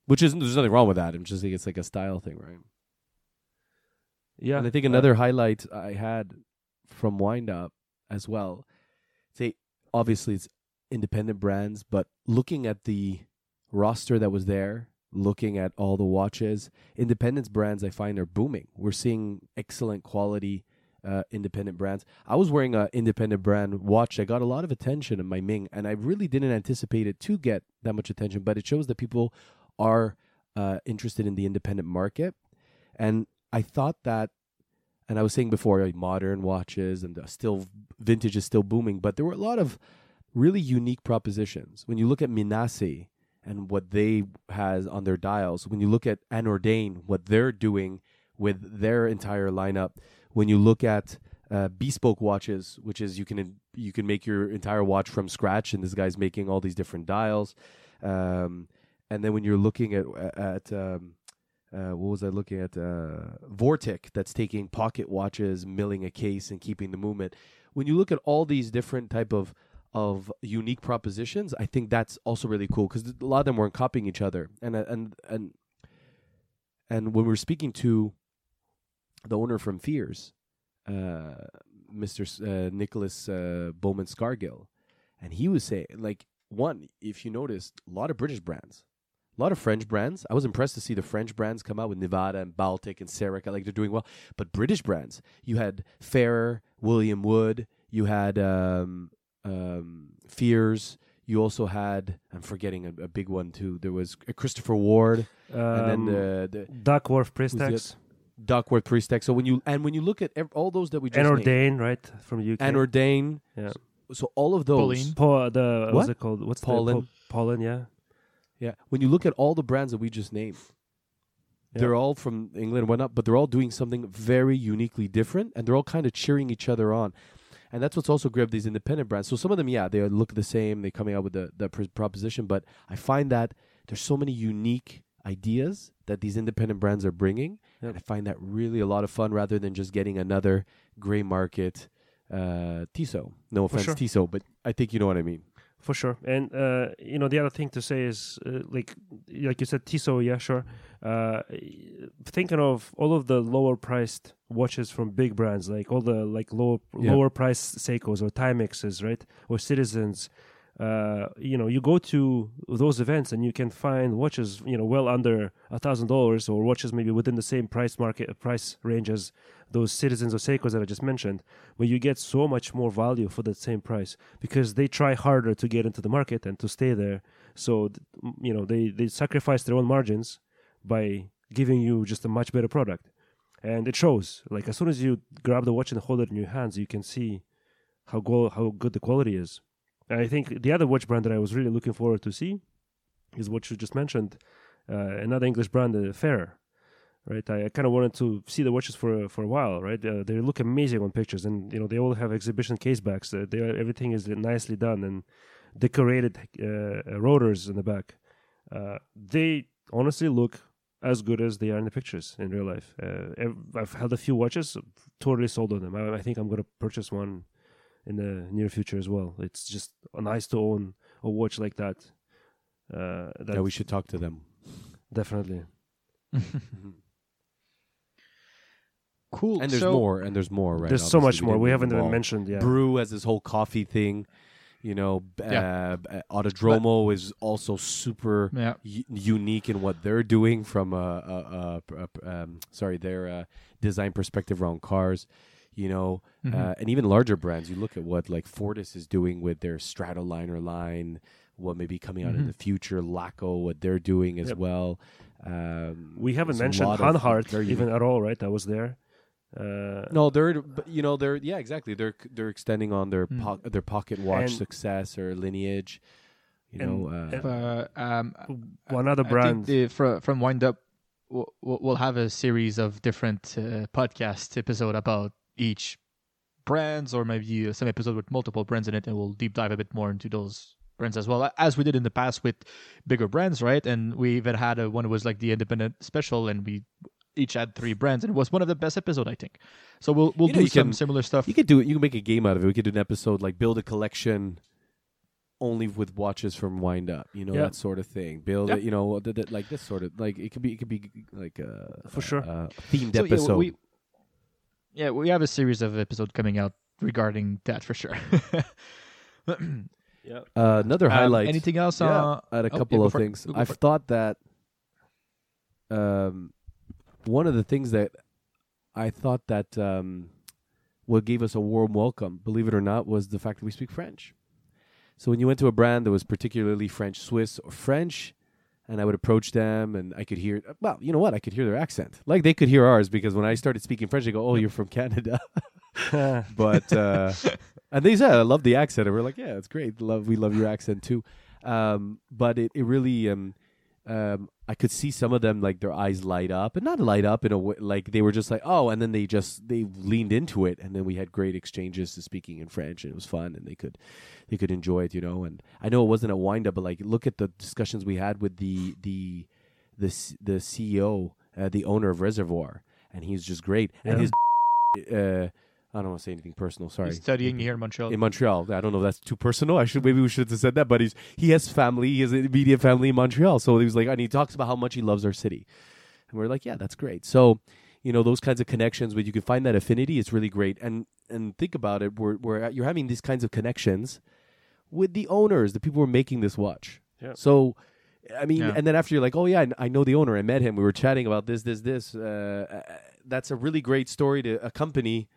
Which isn't, there's nothing wrong with that. I'm just thinking it's like a style thing, right? Yeah. And I think another highlight I had from Wind Up as well, say, obviously it's independent brands, but looking at the roster that was there, looking at all the watches, independent brands I find are booming. We're seeing excellent quality independent brands. I was wearing an independent brand watch that got a lot of attention in my Ming, and I really didn't anticipate it to get that much attention, but it shows that people are interested in the independent market. And I thought that, and I was saying before, like modern watches and still vintage is still booming, but there were a lot of really unique propositions. When you look at Minase and what they has on their dials, when you look at Anordain, what they're doing with their entire lineup, when you look at bespoke watches, which is you can make your entire watch from scratch, and this guy's making all these different dials. And then when you're looking at what was I looking at? Vortic, that's taking pocket watches, milling a case, and keeping the movement. When you look at all these different type of unique propositions, I think that's also really cool because a lot of them weren't copying each other. And when we're speaking to the owner from Fears, Mr. Nicholas Bowman Scargill, and he was saying, like, one, if you noticed, a lot of British brands, a lot of French brands. I was impressed to see the French brands come out with Nivada and Baltic and Serica, like they're doing well. But British brands, you had Ferrer, William Wood, you had Fears. You also had, I'm forgetting a big one too. There was Christopher Ward, and then the Duckworth Prestex. Duckworth Prestex. So when you look at all those that we just named, Anordain, right, from the UK. Anordain. Yeah. So all of those. Pauline. What's it called? What's Pauline? Pauline, yeah. Yeah. When you look at all the brands that we just named, they're all from England and whatnot, but they're all doing something very uniquely different, and they're all kind of cheering each other on. And that's what's also great of these independent brands. So some of them, they look the same. They're coming out with the proposition, but I find that there's so many unique ideas that these independent brands are bringing. Yep. And I find that really a lot of fun rather than just getting another gray market Tissot. No offense, sure. Tissot, but I think you know what I mean. For sure. And, you know, the other thing to say is, like you said, Tissot, yeah, sure. Thinking of all of the lower-priced watches from big brands, like all the like lower-priced Seikos or Timexes, right, or Citizens, you know, you go to those events and you can find watches, you know, well under $1,000 or watches maybe within the same price range as those Citizens or Seikos that I just mentioned, where you get so much more value for that same price because they try harder to get into the market and to stay there. So, you know, they sacrifice their own margins by giving you just a much better product. And it shows. Like, as soon as you grab the watch and hold it in your hands, you can see how good the quality is. I think the other watch brand that I was really looking forward to see is what you just mentioned, another English brand, Ferrer, right? I kind of wanted to see the watches for a while, right? They look amazing on pictures, and you know they all have exhibition casebacks. Everything is nicely done and decorated rotors in the back. They honestly look as good as they are in the pictures in real life. I've had a few watches, totally sold on them. I think I'm going to purchase one in the near future as well. It's just nice to own a watch like that. Yeah, we should talk to them. Definitely. Cool. And there's more, right? There's obviously so much more. We haven't even mentioned, yeah. Brew has this whole coffee thing. You know, Autodromo is also super unique in what they're doing from their design perspective around cars. You know, and even larger brands, you look at what like Fortis is doing with their Stratoliner line, what may be coming out in the future, Laco, what they're doing as well. We haven't mentioned Hanhart even at all, right? That was there. No, they're exactly. They're extending on their pocket watch success or lineage. One other brand from Wind Up, we'll have a series of different podcast episode about each brands, or maybe some episode with multiple brands in it, and we'll deep dive a bit more into those brands as well, as we did in the past with bigger brands, right? And we even had one was like the independent special, and we each had three brands, and it was one of the best episodes, I think. So we'll do some similar stuff. You could do it. You can make a game out of it. We could do an episode like build a collection only with watches from Wind Up, you know, that sort of thing. Build it, you know, like this sort of like it could be like a for sure themed episode. Yeah, we have a series of episodes coming out regarding that for sure. Another highlight. Anything else? I had a couple of things. I've thought that one of the things that I thought that what gave us a warm welcome, believe it or not, was the fact that we speak French. So when you went to a brand that was particularly French, Swiss, or French, and I would approach them, and I could hear, well, you know what? I could hear their accent. Like, they could hear ours, because when I started speaking French, they go, oh, you're from Canada. But, and they said, I love the accent. And we're like, yeah, it's great. We love your accent, too. But it really, I could see some of them, like, their eyes light up. And not light up in a way, like, they were just like, oh, and then they leaned into it. And then we had great exchanges to speaking in French, and it was fun, and they could enjoy it, you know. And I know it wasn't a wind-up, but, like, look at the discussions we had with the CEO, the owner of Reservoir, and he's just great. Yeah. And his... I don't want to say anything personal. Sorry. He's studying here in Montreal. I don't know if that's too personal. Maybe we should have said that. But he has family. He has an immediate family in Montreal. So he was like, and he talks about how much he loves our city. And we're like, yeah, that's great. So, you know, those kinds of connections where you can find that affinity, it's really great. And think about it. You're having these kinds of connections with the owners, the people who are making this watch. Yeah. So, I mean, and then after you're like, oh yeah, I know the owner. I met him. We were chatting about this. That's a really great story to accompany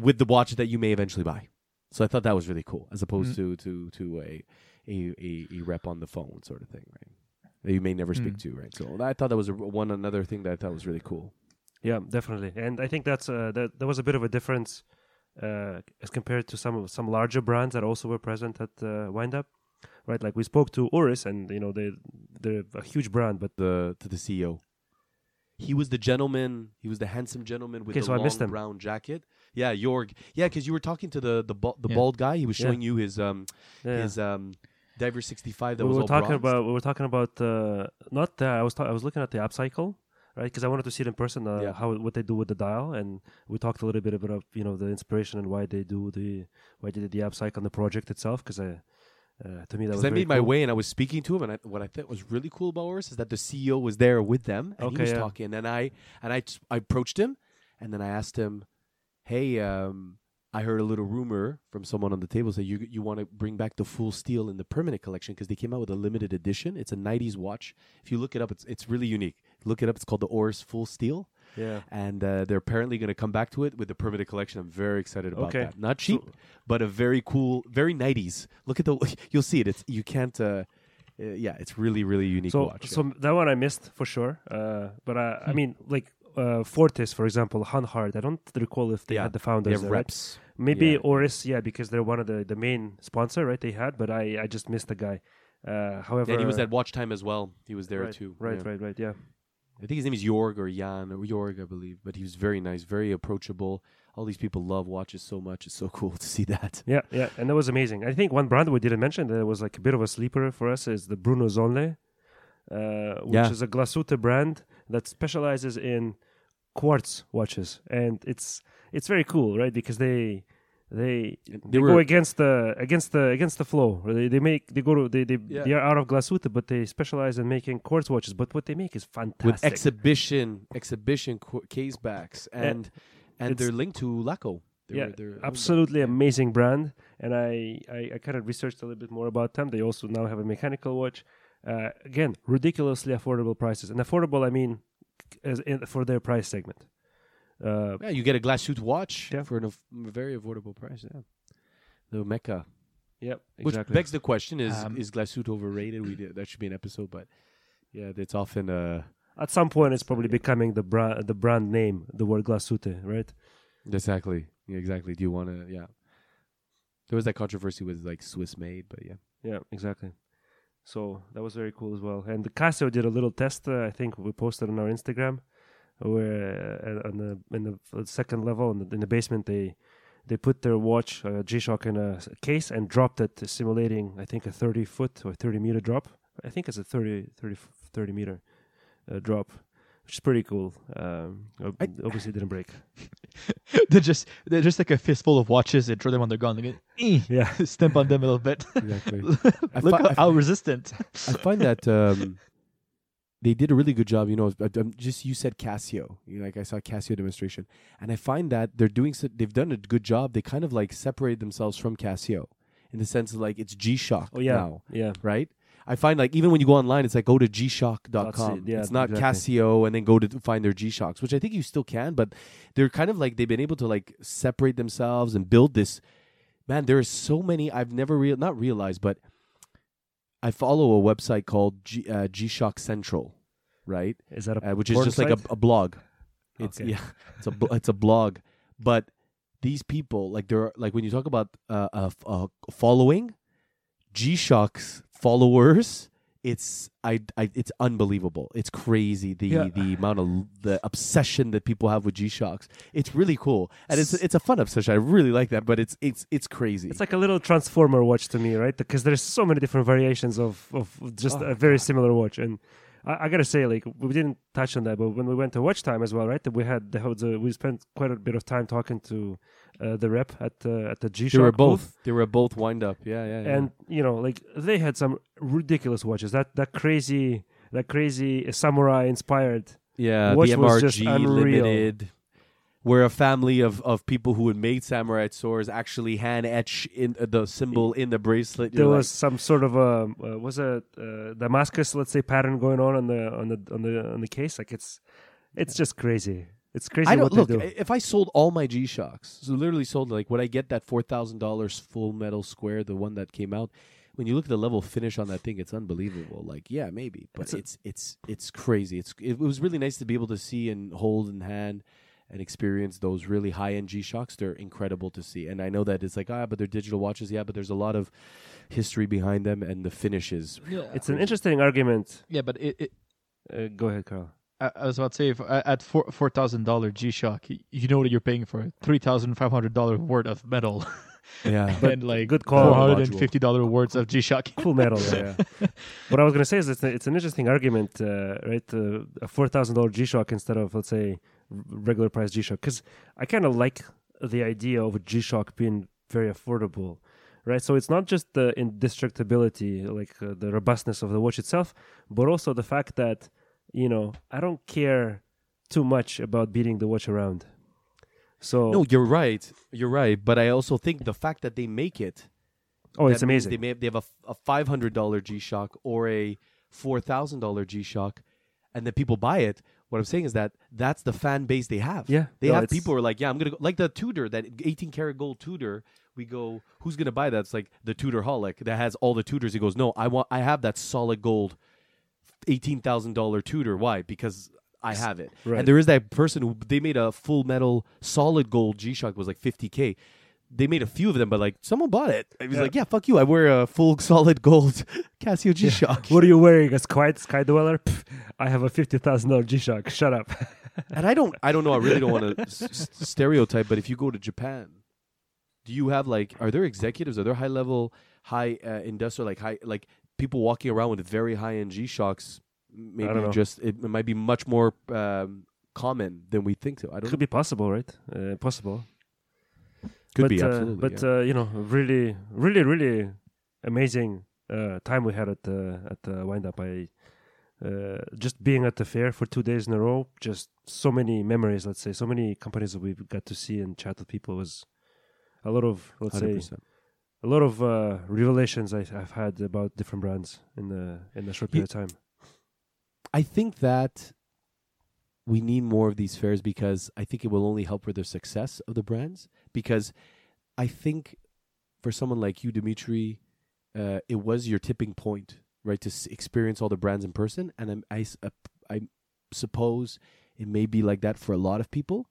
with the watch that you may eventually buy. So I thought that was really cool, as opposed to a rep on the phone sort of thing, right? That you may never speak to, right? So I thought that was another thing that I thought was really cool. Yeah, definitely. And I think that's that there was a bit of a difference as compared to some larger brands that also were present at Wind Up, right? Like, we spoke to Oris, and you know they're a huge brand, but to the CEO. He was the gentleman. He was the handsome gentleman with the long brown jacket. Yeah, Jorg. Yeah, because you were talking to the bald guy. He was showing you his Diver 65 that we was all talking about. We were talking about not that I was looking at the app cycle, right? Because I wanted to see it in person, what they do with the dial, and we talked a little bit about the inspiration and why they do the app cycle on the project itself. Because to me that was made cool. My way, and I was speaking to him, and what I thought was really cool about ours is that the CEO was there with them, and he was talking, and I approached him, and then I asked him, "Hey, I heard a little rumor from someone on the table say you want to bring back the full steel in the permanent collection because they came out with a limited edition. It's a '90s watch. If you look it up, it's really unique. Look it up. It's called the Ors Full Steel. Yeah, and they're apparently going to come back to it with the permanent collection. I'm very excited about that. Not cheap, but a very cool, very '90s. Look at you'll see it. It's really, really unique watch. So that one I missed for sure. I mean, like. Fortis, for example, Hanhard. I don't recall if they had the founders. They have reps, right? Maybe Oris, because they're one of the main sponsor, right? They had, but I just missed the guy. However, and he was at Watch Time as well. He was there too. Right. Yeah, I think his name is Jorg or Jan or Jorg, I believe. But he was very nice, very approachable. All these people love watches so much. It's so cool to see that. Yeah, and that was amazing. I think one brand we didn't mention that was like a bit of a sleeper for us is the Bruno Zonle, which is a Glasuta brand that specializes in quartz watches, and it's very cool, right? Because they go against the flow. They are out of glasuta, but they specialize in making quartz watches. But what they make is fantastic with exhibition case backs, and they're linked to Laco. They're absolutely amazing brand. And I kind of researched a little bit more about them. They also now have a mechanical watch. Again, ridiculously affordable prices. And affordable, I mean, for their price segment. You get a Glasuit watch for a very affordable price. Yeah, the Mecca. Yep, exactly. Which begs the question: Is Glasuit overrated? That should be an episode, but it's often at some point it's probably becoming the brand name, the word Glasuit, right? Exactly. Do you want to? Yeah, there was that controversy with like Swiss made, but yeah, exactly. So that was very cool as well. And the Casio did a little test. I think we posted on our Instagram, where in the second level in the basement they put their watch G-Shock in a case and dropped it, simulating I think a 30-foot or 30-meter drop. I think it's a 30-meter drop, which is pretty cool. Obviously didn't break. they're just like a fistful of watches. They throw them on their gun. They get stamp on them a little bit. Exactly. Look how resistant. I find that they did a really good job. You said Casio. I saw a Casio demonstration, and I find that they've done a good job. They kind of like separated themselves from Casio in the sense of like it's G-Shock now. Yeah. Right. I find like even when you go online, it's like go to gshock.com. It's not Casio and then go to find their G-Shocks, which I think you still can, but they're kind of like they've been able to like separate themselves and build this. Man, there are so many I've never realized, but I follow a website called G-Shock Central, right? Is that which is just site? Like a blog. It's it's a blog, but these people like they're like when you talk about following G-Shock's followers, it's unbelievable. It's crazy the amount of the obsession that people have with G-Shocks. It's really cool, and it's a fun obsession. I really like that, but it's crazy. It's like a little transformer watch to me, right? Because there's so many different variations of just a very similar watch. And I gotta say, like we didn't touch on that, but when we went to Watch Time as well, right? We spent quite a bit of time talking to the rep at the G-Shock. They were both wind up. Yeah. And they had some ridiculous watches. That crazy samurai inspired. Yeah, watch the MRG was just unreal. Limited. Where a family of people who had made samurai swords actually hand etch in the symbol in the bracelet. There was some sort of a Damascus, let's say, pattern going on the case. Like it's just crazy. It's crazy what they do. If I sold all my G-Shocks, so literally sold, like, would I get that $4,000 full metal square, the one that came out? When you look at the level finish on that thing, it's unbelievable. Like, yeah, maybe, but it's crazy. It was really nice to be able to see and hold in hand and experience those really high-end G-Shocks. They're incredible to see. And I know that it's like, but they're digital watches. Yeah, but there's a lot of history behind them and the finishes. Yeah. It's an interesting argument. Yeah, but go ahead, Carl. I was about to say, if at $4,000 G-Shock, you know what you're paying for, $3,500 worth of metal. Yeah, and like good call. $450 words of G-Shock. Cool metal. Yeah. What I was gonna say is it's an interesting argument, right? A $4,000 G-Shock instead of, let's say, regular price G-Shock, because I kind of like the idea of a G-Shock being very affordable, right? So it's not just the indestructibility, like the robustness of the watch itself, but also the fact that, you know, I don't care too much about beating the watch around. So no, you're right. But I also think the fact that they make it, it's amazing. They have a $500 G-Shock or a $4,000 G-Shock, and then people buy it. What I'm saying is that's the fan base they have. Yeah, they have people who are like, yeah, I'm gonna go like the Tudor, that 18 karat gold Tudor. We go, who's gonna buy that? It's like the Tudor holic that has all the Tudors. He goes, no, I have that solid gold, $18,000 Tudor. Why? Because I have it. Right. And there is that person who they made a full metal solid gold G-Shock was like $50,000. They made a few of them, but like someone bought it. It was like, yeah, fuck you. I wear a full solid gold Casio G-Shock. What are you wearing? A quiet sky dweller? Pff, I have a $50,000 G-Shock. Shut up. And I don't know. I really don't want to stereotype, but if you go to Japan, do you have like, are there executives? Are there high level, high industrial, like people walking around with very high end G-Shocks? Maybe just it might be much more common than we think. So I don't. Could be possible, right? Possible. Could be, absolutely. But you know, really, really, really amazing time we had at the Wind Up. I just being at the fair for 2 days in a row, just so many memories. Let's say so many companies that we got to see and chat with people. Was a lot of revelations I've had about different brands in the short period of time. I think that we need more of these fairs because I think it will only help with the success of the brands. Because I think for someone like you, Dimitri, it was your tipping point, right, to experience all the brands in person. And I suppose it may be like that for a lot of people.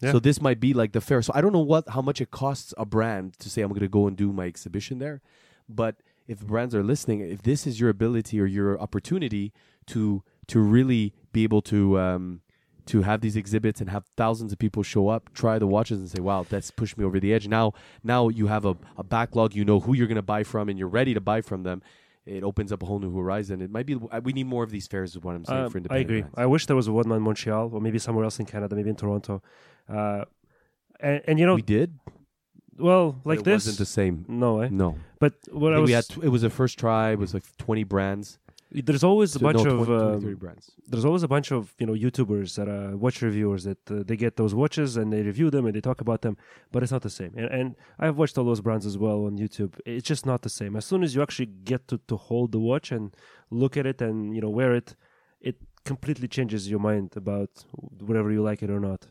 Yeah. So this might be like the fair. So I don't know how much it costs a brand to say, I'm going to go and do my exhibition there. But if brands are listening, if this is your ability or your opportunity to really be able to have these exhibits and have thousands of people show up, try the watches and say, wow, that's pushed me over the edge. Now you have a backlog, you know who you're going to buy from and you're ready to buy from them. It opens up a whole new horizon. It might be, we need more of these fairs is what I'm saying for independent. I agree. Brands. I wish there was one in Montreal or maybe somewhere else in Canada, maybe in Toronto. And you know... We did? Well, like this... It wasn't the same. No, eh? No. But what I was... it was a first try. It was like 20 brands. There's always a bunch of, you know, YouTubers that are watch reviewers that they get those watches and they review them and they talk about them, but it's not the same. And I've watched all those brands as well on YouTube. It's just not the same. As soon as you actually get to hold the watch and look at it and, you know, wear it, it completely changes your mind about whether you like it or not.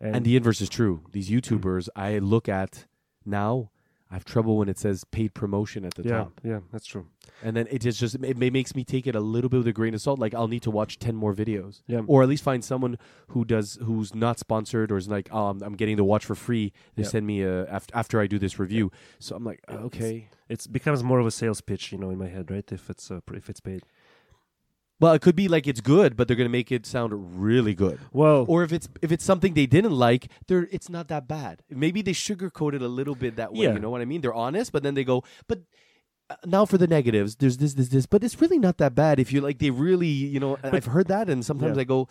And the inverse is true. These YouTubers I look at now, I have trouble when it says paid promotion at the top. Yeah, that's true. And then it is just it makes me take it a little bit with a grain of salt. Like I'll need to watch 10 more videos, or at least find someone who's not sponsored or is like, oh, I'm getting the watch for free. They send me after I do this review. So I'm like, okay, it becomes more of a sales pitch, you know, in my head, right? If it's paid. Well, it could be like it's good, but they're going to make it sound really good. Well, or if it's something they didn't like, it's not that bad. Maybe they sugarcoat it a little bit that way. Yeah. You know what I mean? They're honest, but then they go, but now for the negatives, there's this, but it's really not that bad. If you like, they really, you know, I've heard that, and sometimes I go,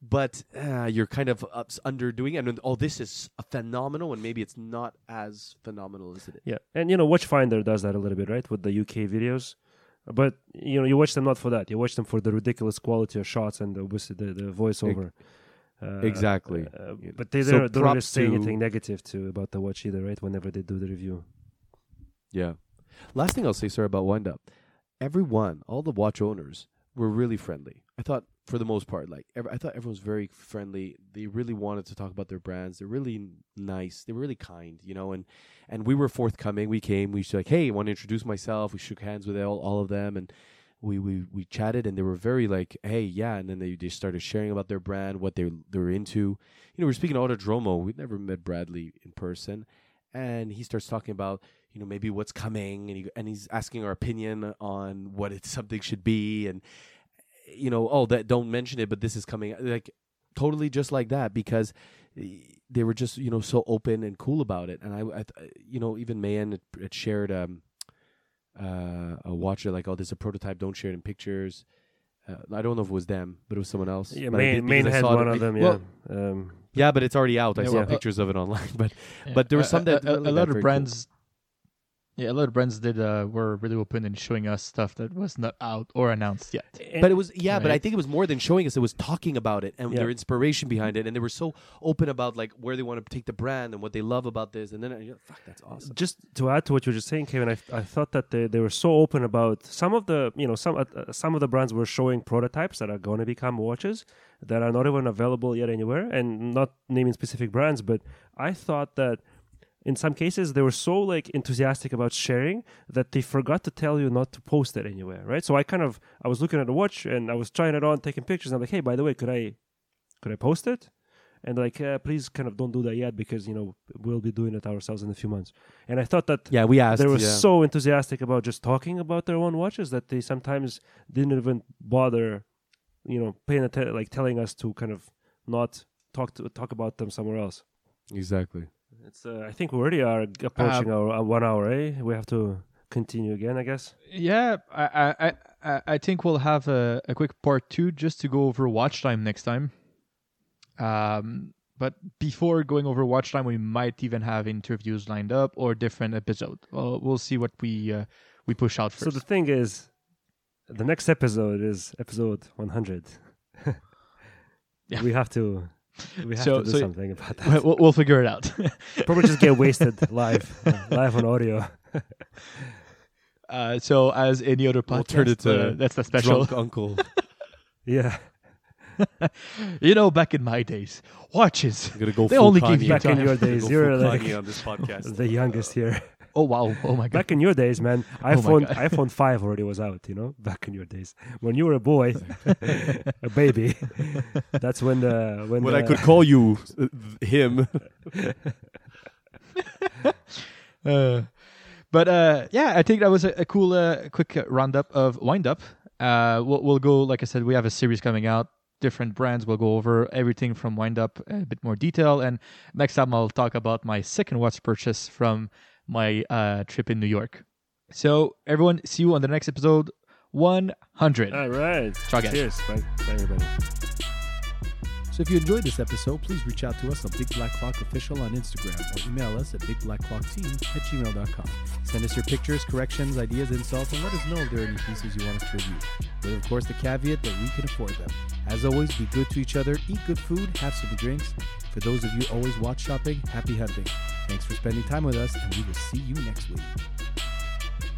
but you're kind of underdoing it. And oh, this is phenomenal, and maybe it's not as phenomenal as it is. Yeah, and you know, Watchfinder does that a little bit, right, with the UK videos. But, you know, you watch them not for that. You watch them for the ridiculous quality of shots and obviously the voiceover. Exactly. But they don't really say anything negative about the watch either, right? Whenever they do the review. Yeah. Last thing I'll say, sir, about Wind Up. Everyone, all the watch owners were really friendly. I thought, for the most part, I thought everyone was very friendly. They really wanted to talk about their brands. They're really nice. They were really kind, you know. And we were forthcoming. We came. We said, like, hey, I want to introduce myself. We shook hands with all of them, and we chatted. And they were very like, hey, yeah. And then they started sharing about their brand, what they were into. You know, we're speaking to Autodromo. We'd never met Bradley in person, and he starts talking about, you know, maybe what's coming, and he's asking our opinion on what something should be, and. You know, that don't mention it, but this is coming, like totally just like that, because they were just, you know, so open and cool about it. And I you know, even Mayan had shared a watch. They're like, oh, there's a prototype. Don't share it in pictures. I don't know if it was them, but it was someone else. Yeah, Maine had one of them, yeah. Well, yeah, but it's already out. I saw pictures of it online. But there was some that... a lot of brands... Cool. Yeah, a lot of brands were really open in showing us stuff that was not out or announced yet. But it was, yeah, right? But I think it was more than showing us. It was talking about it and their inspiration behind it. And they were so open about like where they want to take the brand and what they love about this. And then, fuck, that's awesome. Just to add to what you were just saying, Kevin, I thought that they were so open about some of the, you know, some of the brands were showing prototypes that are going to become watches that are not even available yet anywhere. And not naming specific brands, but I thought that in some cases, they were so like enthusiastic about sharing that they forgot to tell you not to post it anywhere, right? So I was looking at a watch and I was trying it on, taking pictures. And I'm like, hey, by the way, could I post it? And like, please kind of don't do that yet because, you know, we'll be doing it ourselves in a few months. And I thought that we asked, they were so enthusiastic about just talking about their own watches that they sometimes didn't even bother, you know, paying telling us to kind of not talk about them somewhere else. Exactly. It's. I think we already are approaching our 1 hour, eh? We have to continue again, I guess. Yeah, I think we'll have a quick part two just to go over watch time next time. But before going over watch time, we might even have interviews lined up or different episodes. We'll see what we push out first. So the thing is, the next episode is episode 100. Yeah. We have to do something about that. We'll figure it out. Probably just get wasted live on audio. So as any other podcast, we'll turn it to that's the special drunk uncle. Yeah. You know, back in my days, watches. I'm gonna go they full only give you back time. In your days. You're like on this podcast. The youngest here. Oh wow! Oh my god! Back in your days, man, iPhone 5 already was out. You know, back in your days when you were a boy, a baby. That's when the when I could call you him. I think that was a cool, quick roundup of windup. We'll go. Like I said, we have a series coming out. Different brands. We'll go over everything from windup a bit more detail. And next time, I'll talk about my second watch purchase from my trip in New York. So everyone, see you on the next episode 100. All right. Ciao, guys. Cheers. Bye everybody. So if you enjoyed this episode, please reach out to us on Big Black Clock Official on Instagram or email us at bigblackclockteam@gmail.com. Send us your pictures, corrections, ideas, insults, and let us know if there are any pieces you want us to review. With, of course, the caveat that we can afford them. As always, be good to each other, eat good food, have some drinks. For those of you always watch shopping, happy hunting. Thanks for spending time with us, and we will see you next week.